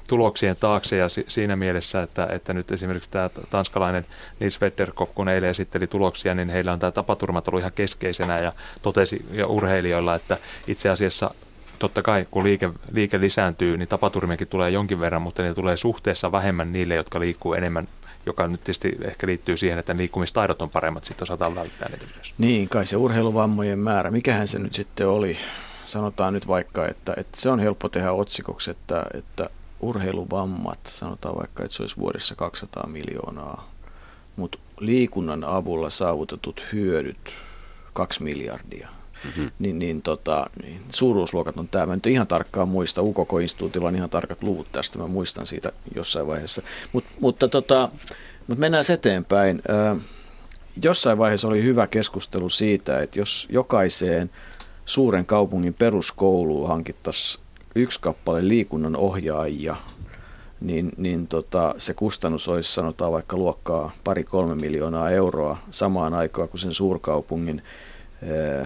tuloksien taakse, ja si, siinä mielessä, että, että nyt esimerkiksi tämä tanskalainen Nils Wetterkopp, kun eilen esitteli tuloksia, niin heillä on tämä tapaturmat ollut ihan keskeisenä, ja totesi ja urheilijoilla, että itse asiassa totta kai, kun liike, liike lisääntyy, niin tapaturmiakin tulee jonkin verran, mutta ne tulee suhteessa vähemmän niille, jotka liikkuu enemmän, joka nyt tietysti ehkä liittyy siihen, että liikkumistaidot on paremmat, sitten osataan välttää niitä myös. Niin, kai se urheiluvammojen määrä, mikähän se nyt sitten oli? Sanotaan nyt vaikka, että, että se on helppo tehdä otsikoksi, että, että urheiluvammat, sanotaan vaikka, että se olisi vuodessa kaksisataa miljoonaa, mutta liikunnan avulla saavutetut hyödyt kaksi miljardia. Mm-hmm. Niin, niin, tota, niin suuruusluokat on tämä. Mä nyt ihan tarkkaan muista. U K K-instituutilla on ihan tarkat luvut tästä. Mä muistan siitä jossain vaiheessa. Mut, mutta tota, mut mennään eteenpäin. Ö, jossain vaiheessa oli hyvä keskustelu siitä, että jos jokaiseen suuren kaupungin peruskouluun hankittaisiin yksi kappale liikunnan ohjaajia, niin, niin tota, se kustannus olisi sanotaan vaikka luokkaa pari kolme miljoonaa euroa samaan aikaan kuin sen suurkaupungin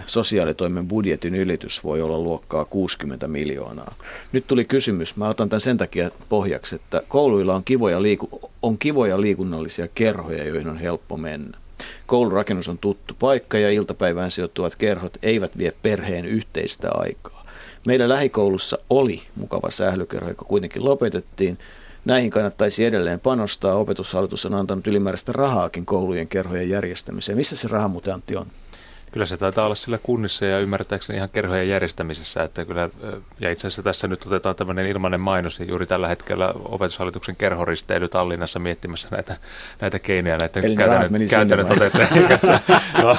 sosiaalitoimen budjetin ylitys voi olla luokkaa kuusikymmentä miljoonaa. Nyt tuli kysymys, mä otan tämän sen takia pohjaksi, että kouluilla on kivoja, liiku- on kivoja liikunnallisia kerhoja, joihin on helppo mennä. Koulurakennus on tuttu paikka ja iltapäivään sijoittuvat kerhot eivät vie perheen yhteistä aikaa. Meillä lähikoulussa oli mukava sählykerho, joka kuitenkin lopetettiin. Näihin kannattaisi edelleen panostaa. Opetushallitus on antanut ylimääräistä rahaakin koulujen kerhojen järjestämiseen. Missä se raha muuten, Antti, on? Kyllä se taitaa olla sillä kunnissa ja ymmärtääkseni ihan kerhojen järjestämisessä, että kyllä, ja itse asiassa tässä nyt otetaan tämmöinen ilmainen mainos, ja juuri tällä hetkellä opetushallituksen kerhoristeily Tallinnassa miettimässä näitä, näitä keinoja, näitä käytännön, käytännön toteuttajien kanssa. No,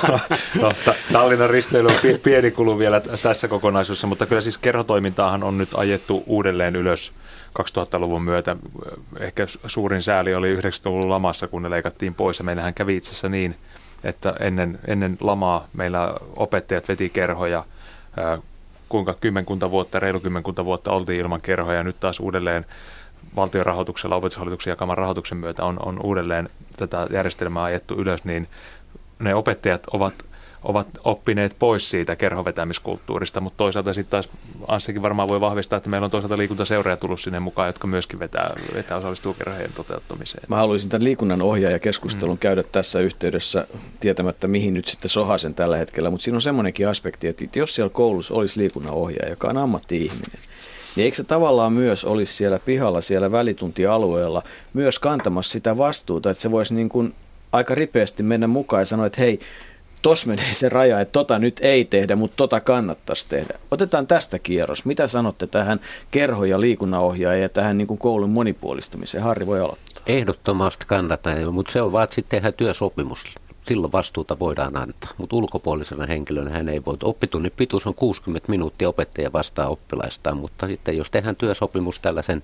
no, ta- Tallinnan risteily on p- pieni kulu vielä tässä kokonaisuudessa, mutta kyllä siis kerhotoimintaahan on nyt ajettu uudelleen ylös kaksituhattaluvun myötä. Ehkä suurin sääli oli yhdeksänkymmentäluvun lamassa, kun ne leikattiin pois, ja meillähän kävi itse asiassa niin, että ennen, ennen lamaa meillä opettajat veti kerhoja, kuinka kymmenkunta vuotta, reilu kymmenkunta vuotta oltiin ilman kerhoja. Nyt taas uudelleen valtion rahoituksella, opetushallituksen jakaman rahoituksen myötä on, on uudelleen tätä järjestelmää ajettu ylös, niin ne opettajat ovat, ovat oppineet pois siitä kerhovetämiskulttuurista, mutta toisaalta sitten taas Anssikin varmaan voi vahvistaa, että meillä on toisaalta liikuntaseuroja tullut sinne mukaan, jotka myöskin vetää, vetää osallistuu kerhojen toteuttamiseen. Mä haluaisin tämän liikunnan ohjaajakeskustelun mm. käydä tässä yhteydessä tietämättä, mihin nyt sitten sohasen tällä hetkellä, mutta siinä on semmoinenkin aspekti, että jos siellä koulussa olisi liikunnan ohjaaja, joka on ammatti-ihminen, niin eikö se tavallaan myös olisi siellä pihalla, siellä välituntialueella myös kantamassa sitä vastuuta, että se voisi niin kuin aika ripeästi mennä mukaan ja sanoa, että hei, tuossa menee se raja, että tota nyt ei tehdä, mutta tota kannattaisi tehdä. Otetaan tästä kierros. Mitä sanotte tähän kerho- ja liikunnanohjaaja ja tähän niin kuin koulun monipuolistamiseen? Harri voi aloittaa. Ehdottomasti kannatan, mutta se on vaan sitten tehdä työsopimus. Silloin vastuuta voidaan antaa, mutta ulkopuolisena henkilönä hän ei voi. Oppitunnin pituus on kuusikymmentä minuuttia, opettaja vastaa oppilaistaan, mutta sitten jos tehdään työsopimus tällaisen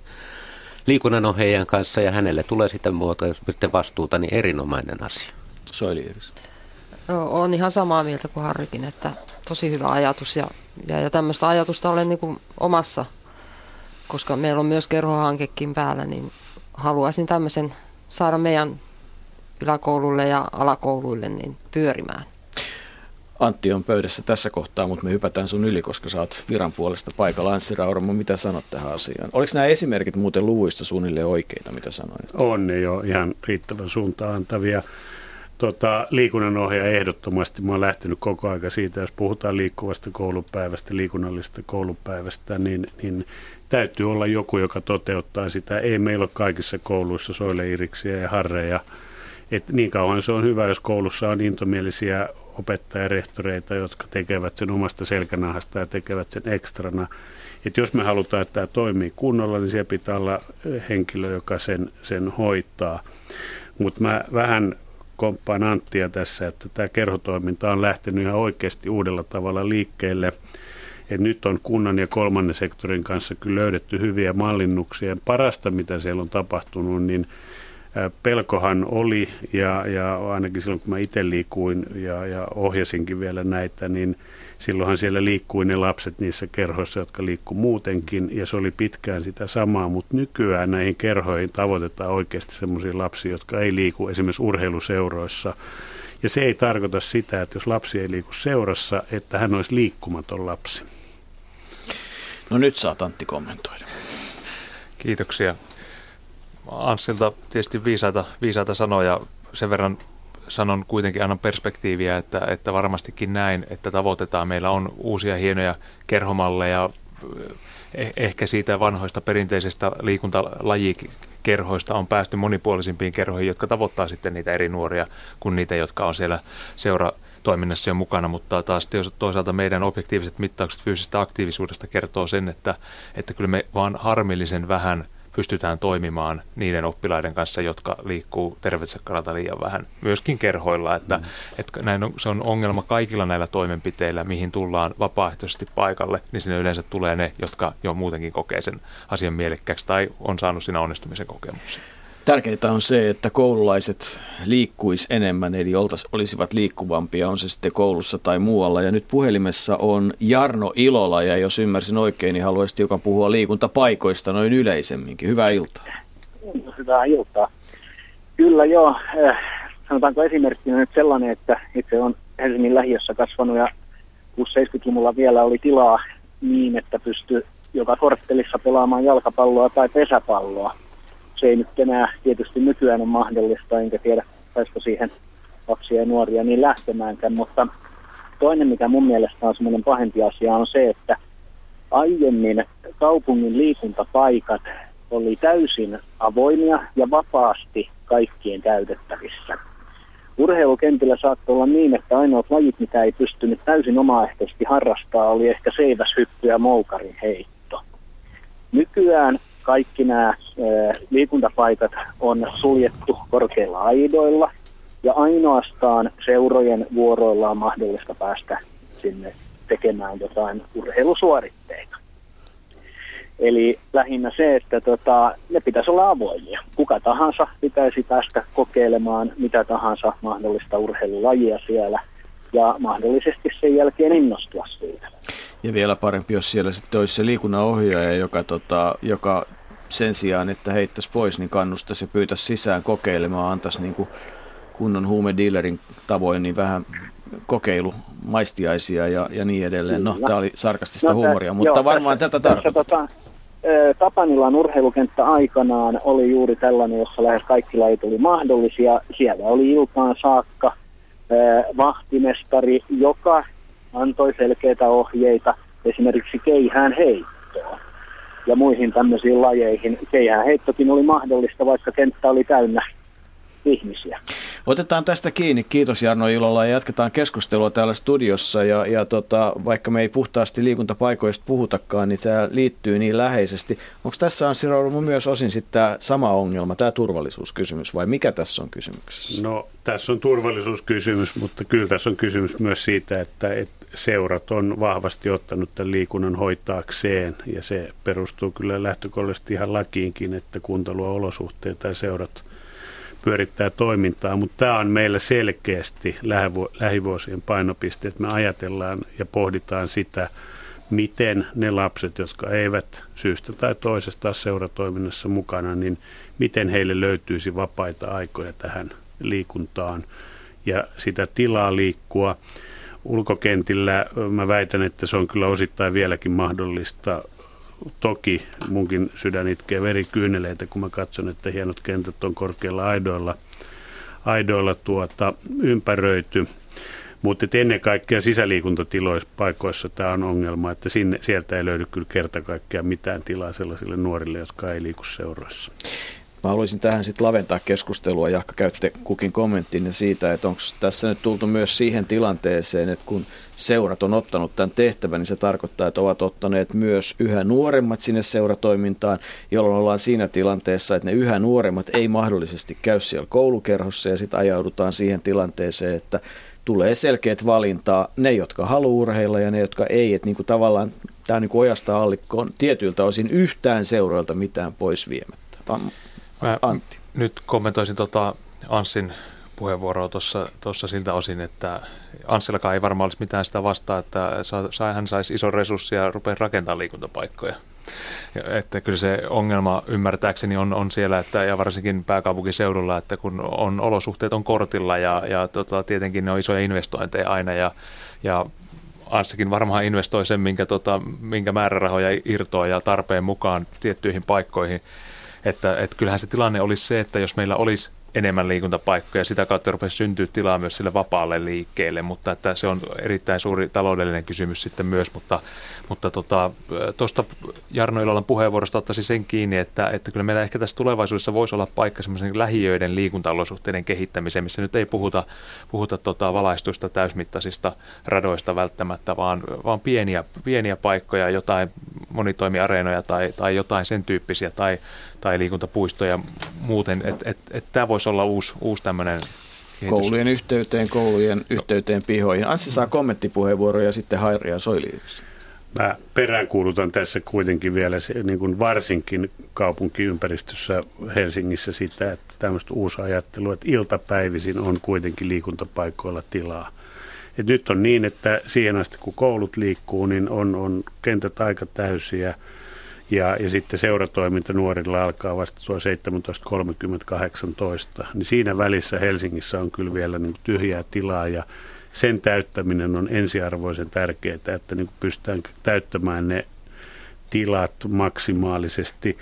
liikunnanohjaajan kanssa ja hänelle tulee sitä muuta, sitten vastuuta, niin erinomainen asia. Soili-Iiris. No, olen ihan samaa mieltä kuin Harrikin, että tosi hyvä ajatus ja, ja, ja tämmöistä ajatusta olen niin kuin omassa koska meillä on myös kerhohankekin päällä, niin haluaisin tämmöisen saada meidän yläkoululle ja alakouluille niin pyörimään. Antti on pöydässä tässä kohtaa, mutta me hypätään sun yli, koska sä oot viran puolesta paikalla. Anssi Rauramo, mitä sanot tähän asiaan? Oliko nämä esimerkit muuten luvuista suunnilleen oikeita, mitä sanoit? On, ne jo ihan riittävän suuntaan antavia. Tota, liikunnanohjaaja ehdottomasti. Mä oon lähtenyt koko aika siitä, jos puhutaan liikkuvasta koulupäivästä, liikunnallisesta koulupäivästä, niin, niin täytyy olla joku, joka toteuttaa sitä. Ei meillä ole kaikissa kouluissa soile-iiriksiä ja harreja. Et niin kauan se on hyvä, jos koulussa on intomielisiä opettajia, rehtoreita, jotka tekevät sen omasta selkänahasta ja tekevät sen ekstrana. Et jos me halutaan, että tämä toimii kunnolla, niin siellä pitää olla henkilö, joka sen, sen hoitaa. Mutta mä vähän komppaan Anttia tässä, että tämä kerhotoiminta on lähtenyt ihan oikeasti uudella tavalla liikkeelle. Et nyt on kunnan ja kolmannen sektorin kanssa kyllä löydetty hyviä mallinnuksia. Parasta, mitä siellä on tapahtunut, niin pelkohan oli, ja, ja ainakin silloin kun mä itse liikuin ja, ja ohjasinkin vielä näitä, niin silloinhan siellä liikkui ne lapset niissä kerhoissa, jotka liikkui muutenkin, ja se oli pitkään sitä samaa, mutta nykyään näihin kerhoihin tavoitetaan oikeasti sellaisia lapsia, jotka ei liiku esimerkiksi urheiluseuroissa, ja se ei tarkoita sitä, että jos lapsi ei liiku seurassa, että hän olisi liikkumaton lapsi. No nyt saat, Antti, kommentoida. Kiitoksia. Anssilta tietysti viisaita, viisaita sanoja. Sen verran sanon kuitenkin, annan perspektiiviä, että, että varmastikin näin, että tavoitetaan. Meillä on uusia hienoja kerhomalleja, eh, ehkä siitä vanhoista perinteisistä liikuntalajikerhoista on päästy monipuolisimpiin kerhoihin, jotka tavoittaa sitten niitä eri nuoria kuin niitä, jotka on siellä seuratoiminnassa jo mukana. Mutta taas toisaalta meidän objektiiviset mittaukset fyysisestä aktiivisuudesta kertoo sen, että, että kyllä me vaan harmillisen vähän pystytään toimimaan niiden oppilaiden kanssa, jotka liikkuu terveytensä kannalta liian vähän, myöskin kerhoilla. Että, mm. että näin on, se on ongelma kaikilla näillä toimenpiteillä, mihin tullaan vapaaehtoisesti paikalle, niin sinne yleensä tulee ne, jotka jo muutenkin kokee sen asian mielekkääksi tai on saanut siinä onnistumisen kokemuksen. Tärkeintä on se, että koululaiset liikkuisi enemmän, eli olisivat liikkuvampia, on se sitten koulussa tai muualla. Ja nyt puhelimessa on Jarno Ilola, ja jos ymmärsin oikein, niin haluaisi hiukan puhua liikuntapaikoista noin yleisemminkin. Hyvää iltaa. Hyvää iltaa. Kyllä joo, sanotaanko esimerkkinä nyt sellainen, että itse on Helsingin lähiössä kasvanut, ja kuusikymmentäluvulla vielä oli tilaa niin, että pystyi joka korttelissa pelaamaan jalkapalloa tai pesäpalloa. Se ei nyt enää tietysti nykyään ole mahdollista, enkä tiedä, saisiko siihen lapsia ja nuoria niin lähtemäänkään, mutta toinen, mikä mun mielestä on semmoinen pahempi asia, on se, että aiemmin kaupungin liikuntapaikat oli täysin avoimia ja vapaasti kaikkien käytettävissä. Urheilukentillä saattoi olla niin, että ainoat lajit, mitä ei pystynyt täysin omaehtoisesti harrastaa, oli ehkä seiväshyppy ja moukarin heitto. Nykyään kaikki nämä liikuntapaikat on suljettu korkeilla aidoilla, ja ainoastaan seurojen vuoroilla on mahdollista päästä sinne tekemään jotain urheilusuoritteita. Eli lähinnä se, että tota, ne pitäisi olla avoimia. Kuka tahansa pitäisi päästä kokeilemaan mitä tahansa mahdollista urheilulajia siellä, ja mahdollisesti sen jälkeen innostua siitä. Ja vielä parempi, jos siellä sitten olisi se liikunnanohjaaja, joka, tota, joka sen sijaan, että heittäisi pois, niin kannustaisi ja pyytäisi sisään kokeilemaan, antaisi niin kuin kunnon huumedealerin tavoin niin vähän kokeilumaistiaisia ja, ja niin edelleen. No, tämä oli sarkastista no, huumoria, mutta joo, varmaan tässä, tätä tarkoittaa. Tota, Tapanilan urheilukenttä aikanaan oli juuri tällainen, jossa lähes kaikki lajit oli mahdollisia. Siellä oli iltaan saakka vahtimestari, joka antoi selkeitä ohjeita esimerkiksi keihään heittoon ja muihin tämmöisiin lajeihin. Keihään heittokin oli mahdollista, vaikka kenttä oli täynnä ihmisiä. Otetaan tästä kiinni. Kiitos, Jarno Ilola, ja jatketaan keskustelua täällä studiossa. Ja, ja tota, vaikka me ei puhtaasti liikuntapaikoista puhutakaan, niin tämä liittyy niin läheisesti. Onko tässä, Anssi Rauramo, myös osin sitten tämä sama ongelma, tämä turvallisuuskysymys, vai mikä tässä on kysymyksessä? No, tässä on turvallisuuskysymys, mutta kyllä tässä on kysymys myös siitä, että, että seurat on vahvasti ottanut tämän liikunnan hoitaakseen, ja se perustuu kyllä lähtökohtaisesti ihan lakiinkin, että kunta luo olosuhteita ja seurat pyörittää toimintaa, mutta tämä on meillä selkeästi lähivuosien painopiste, että me ajatellaan ja pohditaan sitä, miten ne lapset, jotka eivät syystä tai toisesta seuratoiminnassa mukana, niin miten heille löytyisi vapaita aikoja tähän liikuntaan ja sitä tilaa liikkua. Ulkokentillä mä väitän, että se on kyllä osittain vieläkin mahdollista. Toki munkin sydän itkee verikyyneleitä, kun mä katson, että hienot kentät on korkeilla aidoilla, aidoilla tuota, ympäröity. Mutta ennen kaikkea sisäliikuntatiloissa paikoissa tämä on ongelma, että sinne, sieltä ei löydy kyllä kerta kaikkiaan mitään tilaa sellaisille nuorille, jotka ei liiku seuroissa. Mä haluaisin tähän sitten laventaa keskustelua, Jaakka, käytte kukin kommenttinne siitä, että onko tässä nyt tultu myös siihen tilanteeseen, että kun seurat on ottanut tämän tehtävän, niin se tarkoittaa, että ovat ottaneet myös yhä nuoremmat sinne seuratoimintaan, jolloin ollaan siinä tilanteessa, että ne yhä nuoremmat ei mahdollisesti käy siellä koulukerhossa ja sitten ajaudutaan siihen tilanteeseen, että tulee selkeät valintaa ne, jotka haluaa urheilla ja ne, jotka ei, että niinku tavallaan tämä niinku ojasta allikkoon tietyiltä osin yhtään seuroilta mitään pois viemättä. Mä Antti. Nyt kommentoisin tota Anssin puheenvuoroa tuossa siltä osin, että Anssillakaan ei varmaan olisi mitään sitä vastaa, että saa, hän saisi ison resurssin ja rupeaa rakentamaan liikuntapaikkoja. Että kyllä se ongelma ymmärtääkseni on, on siellä, että, ja varsinkin pääkaupunkiseudulla, että kun on, olosuhteet on kortilla ja, ja tota, tietenkin ne on isoja investointeja aina ja, ja Anssikin varmaan investoi sen, minkä, tota, minkä määrärahoja irtoaa ja tarpeen mukaan tiettyihin paikkoihin. Että, että kyllähän se tilanne olisi se, että jos meillä olisi enemmän liikuntapaikkoja, sitä kautta rupeaa syntyä tilaa myös sille vapaalle liikkeelle, mutta että se on erittäin suuri taloudellinen kysymys sitten myös, mutta mutta tuosta tota, Jarno Ilolan puheenvuorosta ottaisin sen kiinni, että, että kyllä meillä ehkä tässä tulevaisuudessa voisi olla paikka semmoisen lähiöiden liikuntaolosuhteiden kehittämiseen, missä nyt ei puhuta, puhuta tota valaistuista täysmittaisista radoista välttämättä, vaan, vaan pieniä, pieniä paikkoja, jotain monitoimiareenoja tai, tai jotain sen tyyppisiä tai, tai liikuntapuistoja muuten, että et, et tämä voisi olla uusi, uusi tämmöinen kehitys. Koulujen yhteyteen, koulujen yhteyteen pihoihin. Anssi saa kommenttipuheenvuoroja ja sitten Harri ja Soili-Iiris. Mä peräänkuulutan tässä kuitenkin vielä niin kuin varsinkin kaupunkiympäristössä Helsingissä sitä, että tämmöistä uusi ajattelu, että iltapäivisin on kuitenkin liikuntapaikoilla tilaa. Et nyt on niin, että siihen asti kun koulut liikkuu, niin on, on kentät aika täysiä ja, ja sitten seuratoiminta nuorilla alkaa vasta tuo seitsemäntoista kolmekymmentä kahdeksantoista, niin siinä välissä Helsingissä on kyllä vielä niin kuin tyhjää tilaa ja sen täyttäminen on ensiarvoisen tärkeää, että niin pystytään täyttämään ne tilat maksimaalisesti.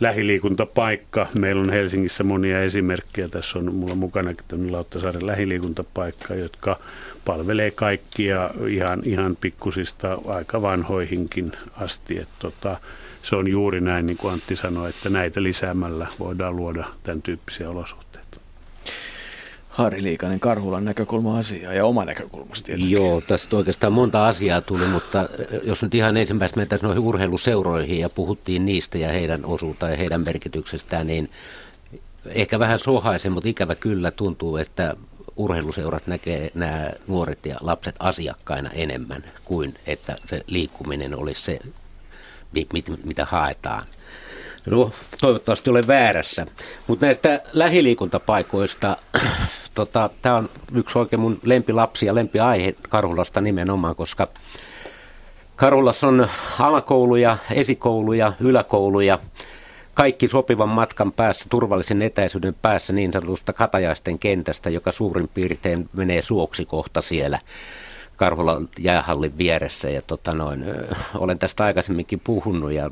Lähiliikuntapaikka. Meillä on Helsingissä monia esimerkkejä. Tässä on mulla mukanakin tämmöinen Lauttasaaren lähiliikuntapaikka, jotka palvelee kaikkia ihan, ihan pikkusista aika vanhoihinkin asti. Että tota, se on juuri näin, niin kuin Antti sanoi, että näitä lisäämällä voidaan luoda tämän tyyppisiä olosuhteita. Harri Liikanen, Karhulan näkökulma asiaa ja oma näkökulmasta tietenkin. Joo, tästä oikeastaan monta asiaa tuli, mutta jos nyt ihan ensimmäistä mentäisiin noihin urheiluseuroihin ja puhuttiin niistä ja heidän osuutaan ja heidän merkityksestään, niin ehkä vähän sohaisen, mutta ikävä kyllä tuntuu, että urheiluseurat näkee nämä nuoret ja lapset asiakkaina enemmän kuin että se liikkuminen olisi se, mitä haetaan. No, toivottavasti olen väärässä, mutta näistä lähiliikuntapaikoista, tota, tämä on yksi oikein mun lempilapsi ja lempiaihe Karhulasta nimenomaan, koska Karhulassa on alakouluja, esikouluja, yläkouluja, kaikki sopivan matkan päässä, turvallisen etäisyyden päässä niin sanotusta Katajaisten kentästä, joka suurin piirtein menee suoksi kohta siellä Karhulan jäähallin vieressä ja tota noin, olen tästä aikaisemminkin puhunut ja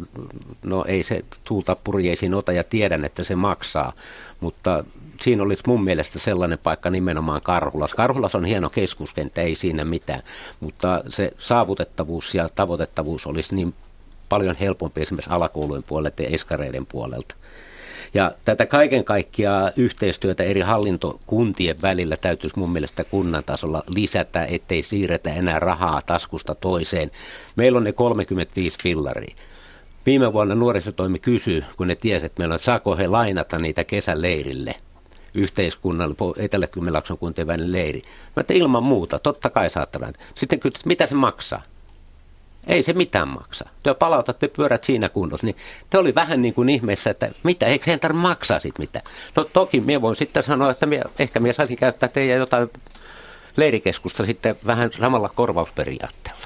no ei se tuulta purjeisiin ota ja tiedän, että se maksaa, mutta siinä olisi mun mielestä sellainen paikka nimenomaan Karhulassa. Karhulassa on hieno keskuskenttä, ei siinä mitään, mutta se saavutettavuus ja tavoitettavuus olisi niin paljon helpompi esimerkiksi alakoulujen puolelta ja eskareiden puolelta. Ja tätä kaiken kaikkiaan yhteistyötä eri hallintokuntien välillä täytyisi mun mielestä kunnan tasolla lisätä, ettei siirretä enää rahaa taskusta toiseen. Meillä on ne kolmekymmentäviisi pillaria. Viime vuonna nuorisotoimi kysyi, kun ne tiesi, että meillä on, saako he lainata niitä kesäleirille, yhteiskunnalle, Etelä-Kymenlaakson kuntien välinen leiri. Mä että ilman muuta, totta kai saatte lainata. Sitten kysyt, mitä se maksaa? Ei se mitään maksaa. Te palautatte pyörät siinä kunnossa. Niin te oli vähän niin kuin ihmeessä, että mitä, eikö heidän tarvitse maksaa sitten mitään. No toki minä voin sitten sanoa, että minä, ehkä minä saisin käyttää teidän jotain leirikeskusta sitten vähän samalla korvausperiaatteella.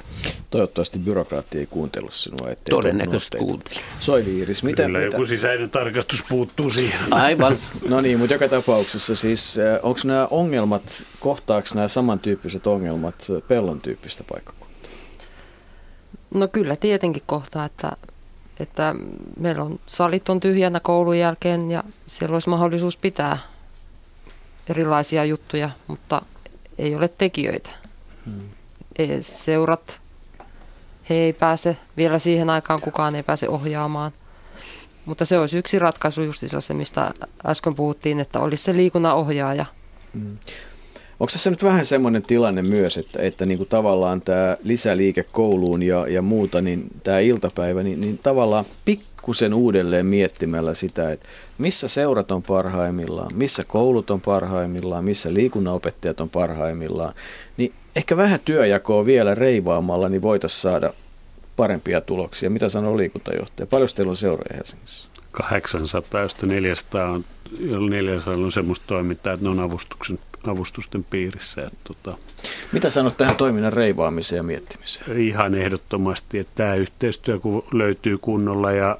Toivottavasti byrokraatti ei kuuntele sinua. Todennäköisesti kuuntele. Soili-Iiris, mitä? Kyllä mitä? Joku sisäinen tarkastus puuttuu siihen. Aivan. No niin, mutta joka tapauksessa siis, onko nämä ongelmat, kohtaako nämä samantyyppiset ongelmat Pellon tyyppistä paikkakuntaa? No kyllä tietenkin kohtaa, että, että meillä on salit on tyhjänä koulun jälkeen ja siellä olisi mahdollisuus pitää erilaisia juttuja, mutta ei ole tekijöitä. Hmm. Seurat, he ei pääse, vielä siihen aikaan kukaan ei pääse ohjaamaan. Mutta se olisi yksi ratkaisu justiinsa se, mistä äsken puhuttiin, että olisi se liikunnan ohjaaja. Hmm. Onko tässä nyt vähän semmoinen tilanne myös, että, että niin kuin tavallaan tämä lisäliike kouluun ja, ja muuta, niin tämä iltapäivä, niin, niin tavallaan pikkusen uudelleen miettimällä sitä, että missä seurat on parhaimmillaan, missä koulut on parhaimmillaan, missä liikunnanopettajat on parhaimmillaan, niin ehkä vähän työjakoa vielä reivaamalla, niin voitaisiin saada parempia tuloksia. Mitä sanoo liikuntajohtaja? Paljon teillä on seuroja Helsingissä? kahdeksansataa, josta neljäsataa on, neljäsataa on semmoista toimintaa, että ne on avustuksen avustusten piirissä. Että tota, mitä sanot tähän toiminnan reivaamiseen ja miettimiseen? Ihan ehdottomasti, että tämä yhteistyö kun löytyy kunnolla ja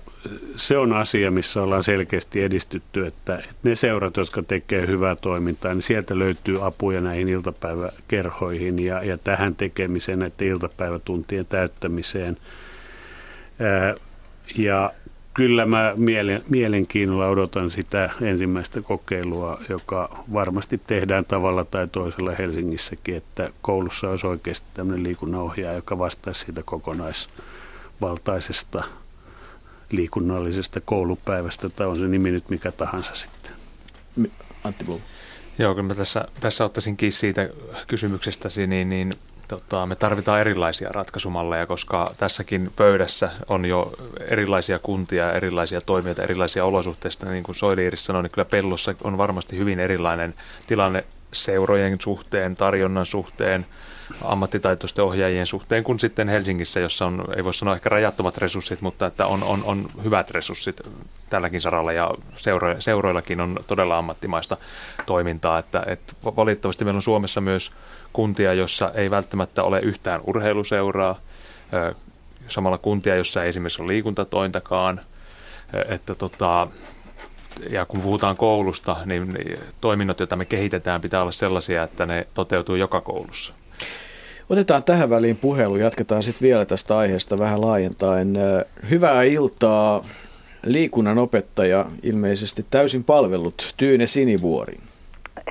se on asia, missä ollaan selkeästi edistytty, että, että ne seurat, jotka tekee hyvää toimintaa, niin sieltä löytyy apuja näihin iltapäiväkerhoihin ja, ja tähän tekemiseen, näiden iltapäivätuntien täyttämiseen. Ää, ja Kyllä mä mielenkiinnolla odotan sitä ensimmäistä kokeilua, joka varmasti tehdään tavalla tai toisella Helsingissäkin, että koulussa olisi oikeasti tämmöinen liikunnanohjaaja, joka vastaisi siitä kokonaisvaltaisesta liikunnallisesta koulupäivästä, tai on se nimi nyt mikä tahansa sitten. Antti Blom. Joo, kyllä mä tässä, tässä ottaisinkin siitä kysymyksestäsi, niin... niin Tota, me tarvitaan erilaisia ratkaisumalleja, koska tässäkin pöydässä on jo erilaisia kuntia, erilaisia toimijoita, erilaisia olosuhteista. Niin kuin Soili-Iiris sanoi, niin kyllä Pellossa on varmasti hyvin erilainen tilanne seurojen suhteen, tarjonnan suhteen, ammattitaitoisten ohjaajien suhteen kuin sitten Helsingissä, jossa on, ei voi sanoa ehkä rajattomat resurssit, mutta että on, on, on hyvät resurssit tälläkin saralla ja seuro, seuroillakin on todella ammattimaista toimintaa. Että, että valitettavasti meillä on Suomessa myös kuntia, jossa ei välttämättä ole yhtään urheiluseuraa, samalla kuntia, jossa ei esimerkiksi ole liikuntatointakaan, että tota, ja kun puhutaan koulusta, niin toiminnot, joita me kehitetään, pitää olla sellaisia, että ne toteutuu joka koulussa. Otetaan tähän väliin puhelu, jatketaan sitten vielä tästä aiheesta vähän laajentaen. Hyvää iltaa, liikunnan opettaja, ilmeisesti täysin palvellut, Tyyne Sinivuori.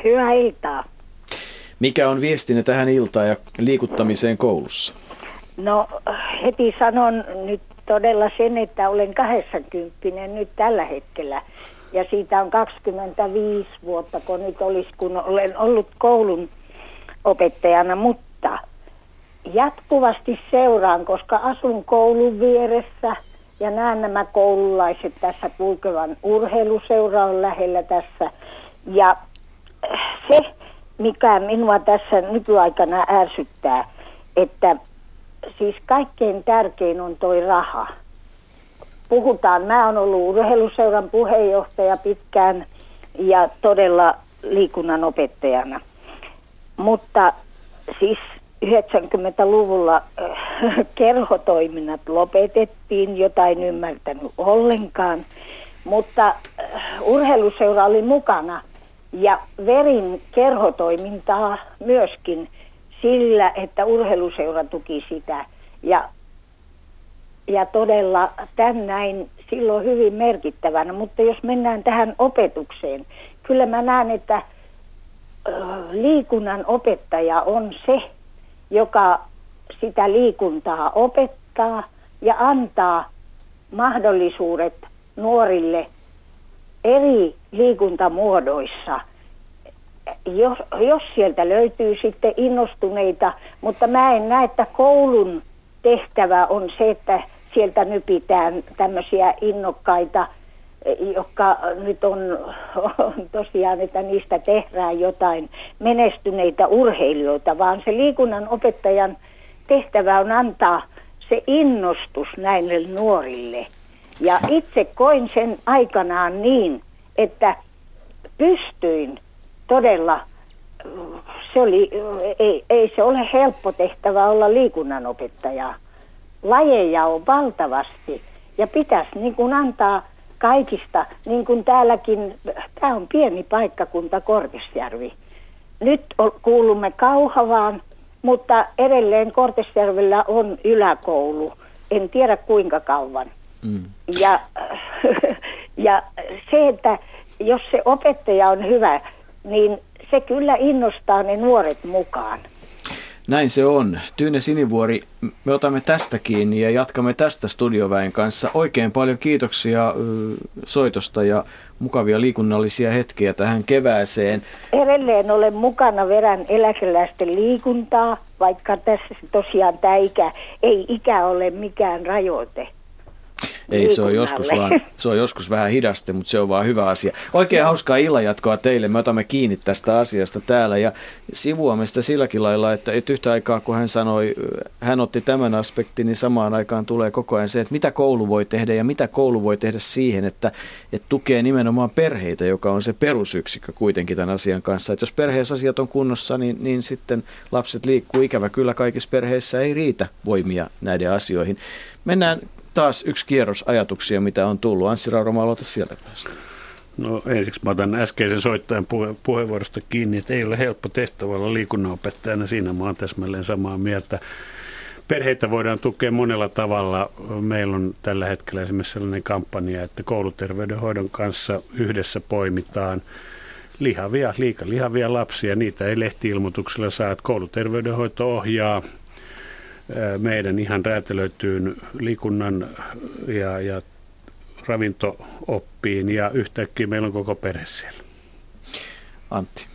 Hyvää iltaa. Mikä on viestinne tähän iltaan ja liikuttamiseen koulussa? No heti sanon nyt todella sen, että olen kahdeksankymmentä nyt tällä hetkellä. Ja siitä on kaksikymmentäviisi vuotta, kun nyt olisi, kun olen ollut koulun opettajana. Mutta jatkuvasti seuraan, koska asun koulun vieressä ja näen nämä koululaiset tässä kulkevan, urheiluseura on lähellä tässä. Ja se... mikä minua tässä nykyaikana ärsyttää, että siis kaikkein tärkein on toi raha. Puhutaan, mä oon ollut urheiluseuran puheenjohtaja pitkään ja todella liikunnan opettajana. Mutta siis yhdeksänkymmentäluvulla kerhotoiminnat lopetettiin, jota en ymmärtänyt ollenkaan, mutta urheiluseura oli mukana. Ja verin kerhotoimintaa myöskin sillä, että urheiluseura tuki sitä. Ja, ja todella tämän näin silloin hyvin merkittävänä. Mutta jos mennään tähän opetukseen, kyllä mä näen, että liikunnan opettaja on se, joka sitä liikuntaa opettaa ja antaa mahdollisuudet nuorille eri liikuntamuodoissa, jos, jos sieltä löytyy sitten innostuneita, mutta mä en näe, että koulun tehtävä on se, että sieltä nypitään tämmöisiä innokkaita, jotka nyt on, on tosiaan, että niistä tehdään jotain menestyneitä urheilijoita, vaan se liikunnan opettajan tehtävä on antaa se innostus näille nuorille. Ja itse koin sen aikanaan niin, että pystyin todella, se oli, ei, ei se ole helppo tehtävä olla liikunnanopettaja, lajeja on valtavasti ja pitäisi niin kuin antaa kaikista, niin kuin täälläkin, tämä on pieni paikkakunta Kortesjärvi. Nyt kuulumme Kauhavaan, mutta edelleen Kortesjärvellä on yläkoulu, en tiedä kuinka kauan. Mm. Ja, ja se, että jos se opettaja on hyvä, niin se kyllä innostaa ne nuoret mukaan. Näin se on. Tyyne Sinivuori, me otamme tästä kiinni ja jatkamme tästä studioväen kanssa. Oikein paljon kiitoksia soitosta ja mukavia liikunnallisia hetkiä tähän kevääseen. Edelleen olen mukana verran eläkeläisten liikuntaa, vaikka tässä tosiaan tämä ikä, ei ikä ole mikään rajoite. Ei, se on, joskus vaan, se on joskus vähän hidaste, mutta se on vaan hyvä asia. Oikein mm. hauskaa illanjatkoa teille. Me otamme kiinni tästä asiasta täällä ja sivuamme sitä silläkin lailla, että yhtä aikaa kun hän sanoi, hän otti tämän aspektin, niin samaan aikaan tulee koko ajan se, että mitä koulu voi tehdä ja mitä koulu voi tehdä siihen, että, että tukee nimenomaan perheitä, joka on se perusyksikkö kuitenkin tämän asian kanssa. Että jos perheessä asiat on kunnossa, niin, niin sitten lapset liikkuu. Ikävä kyllä kaikissa perheissä ei riitä voimia näiden asioihin. Mennään taas yksi kierros ajatuksia, mitä on tullut. Anssi Rauramo, aloita sieltä päästä. No ensiksi mä otan äskeisen soittajan puhe- puheenvuorosta kiinni, että ei ole helppo tehtävä olla liikunnanopettajana. Siinä mä oon täsmälleen samaa mieltä. Perheitä voidaan tukea monella tavalla. Meillä on tällä hetkellä esimerkiksi sellainen kampanja, että kouluterveydenhoidon kanssa yhdessä poimitaan lihavia, liika lihavia lapsia. Niitä ei lehti-ilmoituksella saa, että kouluterveydenhoito ohjaa meidän ihan räätälöityyn liikunnan ja, ja ravinto-oppiin, ja yhtäkkiä meillä on koko perhe siellä. Antti.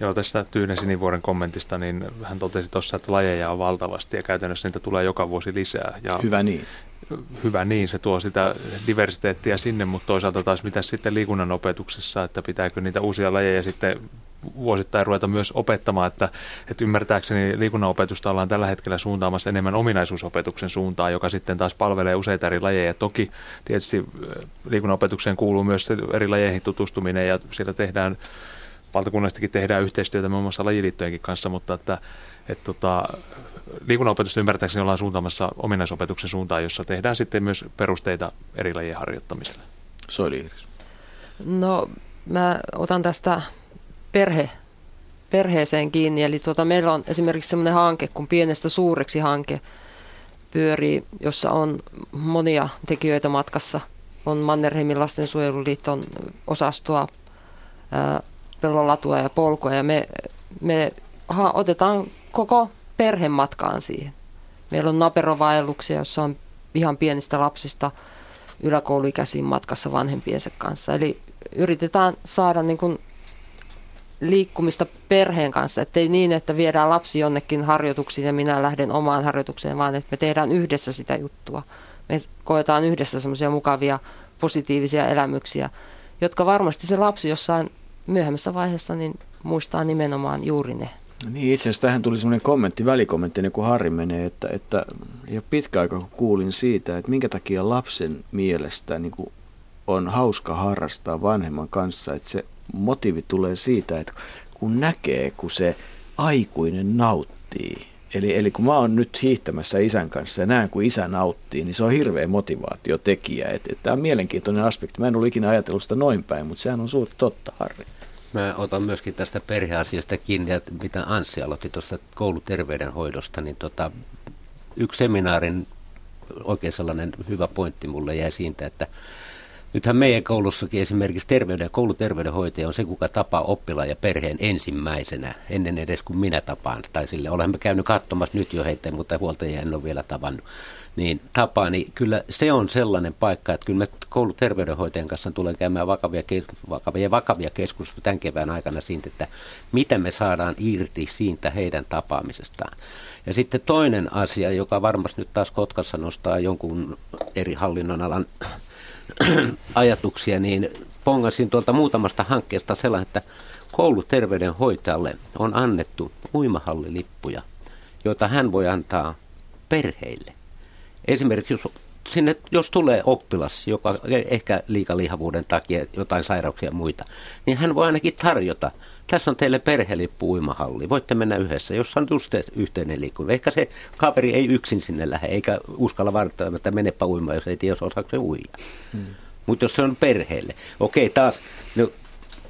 Joo, tästä Tyyne Sinivuoren kommentista, niin hän totesi tuossa, että lajeja on valtavasti ja käytännössä niitä tulee joka vuosi lisää. Ja hyvä niin. Hyvä niin, se tuo sitä diversiteettiä sinne, mutta toisaalta taas mitä sitten liikunnan opetuksessa, että pitääkö niitä uusia lajeja sitten vuosittain ruveta myös opettamaan, että, että ymmärtääkseni liikunnanopetusta ollaan tällä hetkellä suuntaamassa enemmän ominaisuusopetuksen suuntaan, joka sitten taas palvelee useita eri lajeja. Toki tietysti liikunnanopetukseen kuuluu myös eri lajeihin tutustuminen ja siellä tehdään, valtakunnastakin tehdään yhteistyötä muun muassa lajiliittojenkin kanssa, mutta että, että, tota, liikunnanopetusta ymmärtääkseni ollaan suuntaamassa ominaisopetuksen suuntaan, jossa tehdään sitten myös perusteita eri lajien harjoittamiselle. Soili-Iiris. No mä otan tästä Perhe, perheeseen kiinni. Eli tuota, meillä on esimerkiksi sellainen hanke, kun pienestä suureksi hanke pyörii, jossa on monia tekijöitä matkassa. On Mannerheimin lastensuojeluliiton osastoa, ää, pellolatua ja polkua, ja me, me ha, otetaan koko perhe matkaan siihen. Meillä on naperovaelluksia, jossa on ihan pienistä lapsista yläkouluikäisiin matkassa vanhempiensa kanssa. Eli yritetään saada niin kuin liikkumista perheen kanssa, ettei niin, että viedään lapsi jonnekin harjoituksiin ja minä lähden omaan harjoitukseen, vaan että me tehdään yhdessä sitä juttua. Me koetaan yhdessä semmoisia mukavia, positiivisia elämyksiä, jotka varmasti se lapsi jossain myöhemmässä vaiheessa niin muistaa nimenomaan juuri ne. Niin, itse asiassa tähän tuli semmoinen kommentti, välikommentti, niin kuin Harri menee, että, että ja pitkä aika kun kuulin siitä, että minkä takia lapsen mielestä niin kuin on hauska harrastaa vanhemman kanssa, että se motiivi tulee siitä, että kun näkee, kun se aikuinen nauttii. Eli, eli kun mä oon nyt hiihtämässä isän kanssa ja näen, kun isä nauttii, niin se on hirveä motivaatiotekijä. Että, että tämä on mielenkiintoinen aspekti. Mä en ole ikinä ajatellut sitä noin päin, mutta sehän on suuri totta, Harri. Mä otan myöskin tästä perheasiasta kiinni, että mitä Anssi aloitti tuosta kouluterveydenhoidosta, niin tota, yksi seminaarin oikein sellainen hyvä pointti mulle jäi siitä, että nythän meidän koulussakin esimerkiksi terveyden, kouluterveydenhoitaja on se, kuka tapaa oppilaan ja perheen ensimmäisenä, ennen edes kuin minä tapaan. Tai sille, olen käynyt katsomassa nyt jo heitä, mutta huoltajia en ole vielä tavannut. Niin tapaa, niin kyllä se on sellainen paikka, että kyllä me kouluterveydenhoitajan kanssa tulee käymään vakavia, vakavia, vakavia keskusteluja tämän kevään aikana siitä, että mitä me saadaan irti siitä heidän tapaamisestaan. Ja sitten toinen asia, joka varmasti nyt taas Kotkassa nostaa jonkun eri hallinnonalan ajatuksia, niin pongasin tuolta muutamasta hankkeesta sellainen, että kouluterveydenhoitajalle on annettu uimahallilippuja, joita hän voi antaa perheille. Esimerkiksi jos sinne, jos tulee oppilas, joka ehkä liikalihavuuden takia jotain sairauksia ja muita, niin hän voi ainakin tarjota. Tässä on teille perhelippu uimahalli, voitte mennä yhdessä, jos on just yhteinen liikkuminen. Ehkä se kaveri ei yksin sinne lähde, eikä uskalla varttaa, että menepä uimaan, jos ei tiedä, jos osaako se uida. Hmm. Mutta jos se on perheelle, okei taas... No,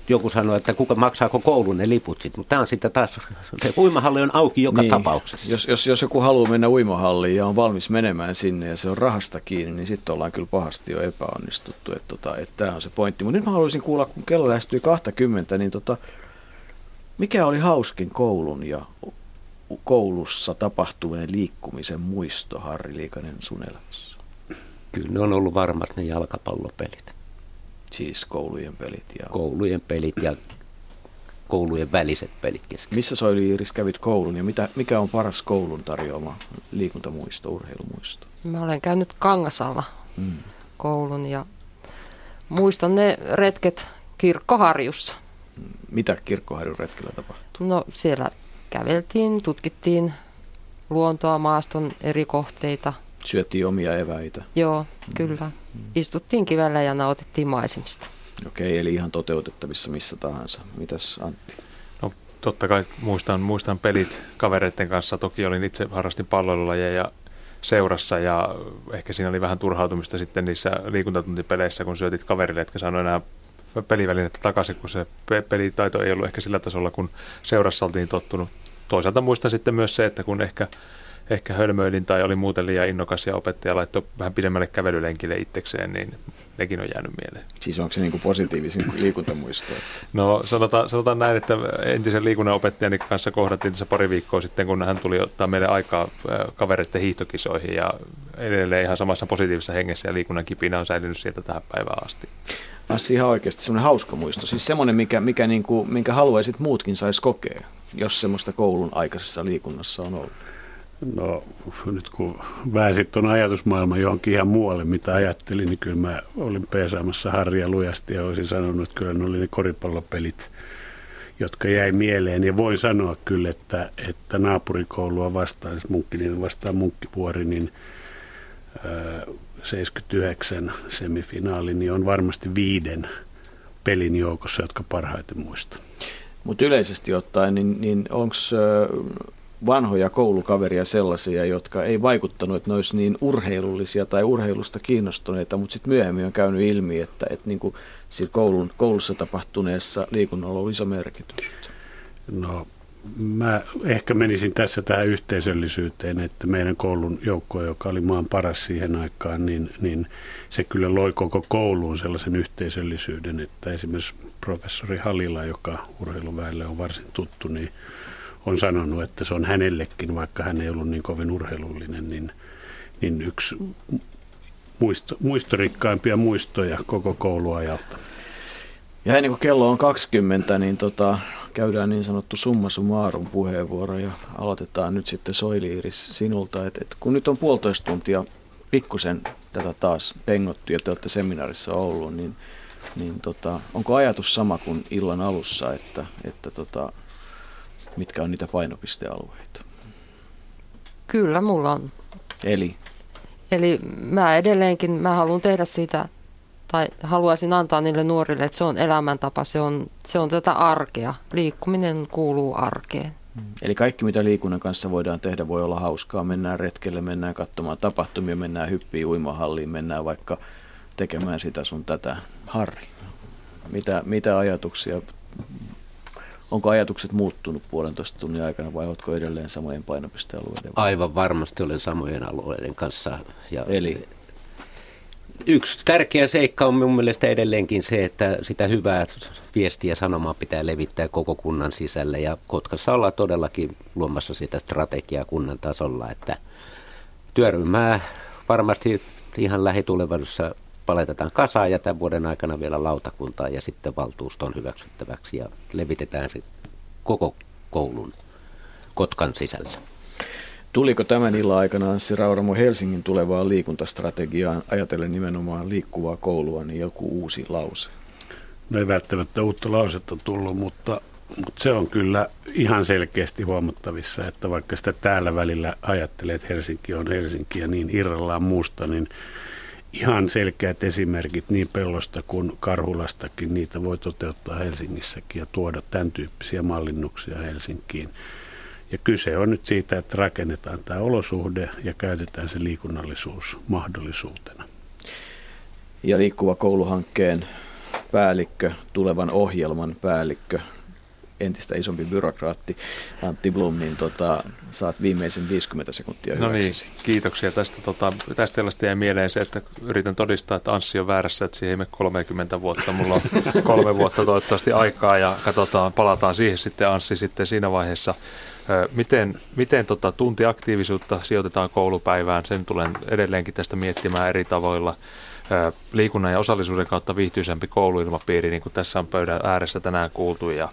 joku sanoi, että kuka maksaako koulun ne liput sitten, mutta tämä on sitten taas, se uimahalli on auki joka niin, tapauksessa. Jos, jos, jos joku haluaa mennä uimahalliin ja on valmis menemään sinne ja se on rahasta kiinni, niin sitten ollaan kyllä pahasti jo epäonnistuttu, että tota, et tämä on se pointti. Mutta nyt mä haluaisin kuulla, kun kello lähestyy kaksikymmentä, niin tota, mikä oli hauskin koulun ja koulussa tapahtuneen liikkumisen muisto, Harri Liikanen, sun elämässä? Kyllä ne on ollut varmasti ne jalkapallopelit. Siis koulujen pelit ja... Koulujen pelit ja koulujen väliset pelit kesken. Missä Soili-Iiris kävit koulun ja mitä, mikä on paras koulun tarjoama liikuntamuisto, urheilumuisto? Mä olen käynyt Kangasalla mm. koulun ja muistan ne retket Kirkkoharjussa. Mitä Kirkkoharjun retkellä tapahtui? No siellä käveltiin, tutkittiin luontoa, maaston eri kohteita. Syöttiin omia eväitä. Joo, kyllä. Mm. Istuttiin kivellä ja nautittiin maisemista. Okei, eli ihan toteutettavissa missä tahansa. Mitäs Antti? No totta kai muistan, muistan pelit kavereiden kanssa. Toki olin itse harrastin palloilulajeja ja seurassa ja ehkä siinä oli vähän turhautumista sitten niissä liikuntatuntipeleissä, kun syötit kaverille, etkä saanut enää pelivälinettä takaisin, kun se pe- pelitaito ei ollut ehkä sillä tasolla, kun seurassa oltiin tottunut. Toisaalta muistan sitten myös se, että kun ehkä Ehkä hölmöilin tai oli muuten liian innokas ja opettaja laittoi vähän pidemmälle kävelylenkille itsekseen, niin nekin on jäänyt mieleen. Siis onko se niin kuin positiivisin liikuntamuisto? No sanotaan, sanotaan näin, että entisen liikunnanopettajani kanssa kohdattiin tässä pari viikkoa sitten, kun hän tuli ottaa meille aikaa kavereiden hiihtokisoihin ja edelleen ihan samassa positiivisessa hengessä ja liikunnan kipinä on säilynyt sieltä tähän päivään asti. Assi, ihan oikeasti semmoinen hauska muisto, siis semmoinen, mikä, mikä niin kuin, minkä haluaisit muutkin saisi kokea, jos semmoista koulun aikaisessa liikunnassa on ollut. No nyt kun väisit tuon ajatusmaailman johonkin ihan muualle, mitä ajattelin, niin kyllä mä olin peesaamassa Harria lujasti ja olisin sanonut, että kyllä ne oli ne koripallopelit, jotka jäi mieleen. Ja voin sanoa kyllä, että, että naapurikoulua vastaan, Munkkiniemi vastaan Munkkivuori, niin äh, seitsemänkymmentäyhdeksän semifinaali niin on varmasti viiden pelin joukossa, jotka parhaiten muistan. Mutta yleisesti ottaen, niin, niin onko... Äh, vanhoja koulukaveria sellaisia, jotka ei vaikuttanut, että ne olisi niin urheilullisia tai urheilusta kiinnostuneita, mutta sitten myöhemmin on käynyt ilmi, että, että niin kuin koulun, koulussa tapahtuneessa liikunnalla on iso merkitys. No, mä ehkä menisin tässä tähän yhteisöllisyyteen, että meidän koulun joukko, joka oli maan paras siihen aikaan, niin, niin se kyllä loi koko kouluun sellaisen yhteisöllisyyden, että esimerkiksi professori Halila, joka urheiluväelle on varsin tuttu, niin on sanonut, että se on hänellekin, vaikka hän ei ollut niin kovin urheilullinen, niin, niin yksi muisto, muistorikkaimpia muistoja koko kouluajalta. Ja ennen kuin kello on kaksikymmentä, niin tota, käydään niin sanottu summa summarum puheenvuoro ja aloitetaan nyt sitten Soili-Iiris sinulta, että et kun nyt on puolitoista tuntia pikkusen tätä taas pengottu ja te olette seminaarissa ollut, niin, niin tota, onko ajatus sama kuin illan alussa, että, että tota, mitkä on niitä painopistealueita? Kyllä, mulla on. Eli? Eli mä edelleenkin, mä haluan tehdä sitä, tai haluaisin antaa niille nuorille, että se on elämäntapa, se on, se on tätä arkea. Liikkuminen kuuluu arkeen. Eli kaikki, mitä liikunnan kanssa voidaan tehdä, voi olla hauskaa. Mennään retkelle, mennään katsomaan tapahtumia, mennään hyppiin uimahalliin, mennään vaikka tekemään sitä sun tätä. Harri, mitä, mitä ajatuksia... Onko ajatukset muuttunut puolentoista tunnin aikana vai oletko edelleen samojen painopistealueiden? Aivan varmasti olen samojen alueiden kanssa. Ja Eli? Yksi tärkeä seikka on mun mielestä edelleenkin se, että sitä hyvää viestiä sanomaa pitää levittää koko kunnan sisällä. Ja Kotkassa ollaan todellakin luomassa sitä strategiaa kunnan tasolla, että työryhmää varmasti ihan lähitulevaisuudessa paletetaan kasaan ja tämän vuoden aikana vielä lautakuntaan ja sitten valtuuston hyväksyttäväksi ja levitetään se koko koulun Kotkan sisällä. Tuliko tämän illan aikana Anssi Rauramo Helsingin tulevaan liikuntastrategiaan ajatellen nimenomaan liikkuvaa koulua, niin joku uusi lause? No ei välttämättä uutta lausetta tullut, mutta Mutta se on kyllä ihan selkeästi huomattavissa, että vaikka sitä täällä välillä ajattelee, että Helsinki on Helsinki ja niin irrallaan muusta, niin ihan selkeät esimerkit niin Pellosta kuin Karhulastakin, niitä voi toteuttaa Helsingissäkin ja tuoda tämän tyyppisiä mallinnuksia Helsinkiin. Ja kyse on nyt siitä, että rakennetaan tämä olosuhde ja käytetään se liikunnallisuus mahdollisuutena. Ja Liikkuva kouluhankkeen päällikkö, tulevan ohjelman päällikkö, entistä isompi byrokraatti Antti Blom, niin tota, saat viimeisen viisikymmentä sekuntia hyväksesi. No niin, kiitoksia tästä. Tota, tästä tällaista jäi mieleen se, että yritän todistaa, että Anssi on väärässä, että siihen ei mene kolmekymmentä vuotta. Mulla on kolme vuotta toivottavasti aikaa ja katsotaan, palataan siihen sitten Anssi sitten siinä vaiheessa. Miten, miten tota, tunti aktiivisuutta sijoitetaan koulupäivään? Sen tulen edelleenkin tästä miettimään eri tavoilla. Liikunnan ja osallisuuden kautta viihtyisämpi kouluilmapiiri, niin kuin tässä on pöydän ääressä tänään kuultu. Ja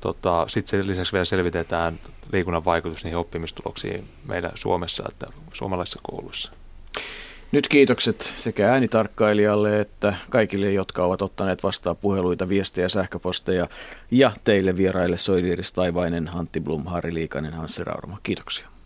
tota, sitten sen lisäksi vielä selvitetään liikunnan vaikutus niihin oppimistuloksiin meillä Suomessa, että suomalaisissa kouluissa. Nyt kiitokset sekä äänitarkkailijalle että kaikille, jotka ovat ottaneet vastaan puheluita, viestejä, sähköposteja ja teille vieraille Soili-Iiris Taivainen, Antti Blom, Harri Liikanen, Anssi Rauramo. Kiitoksia.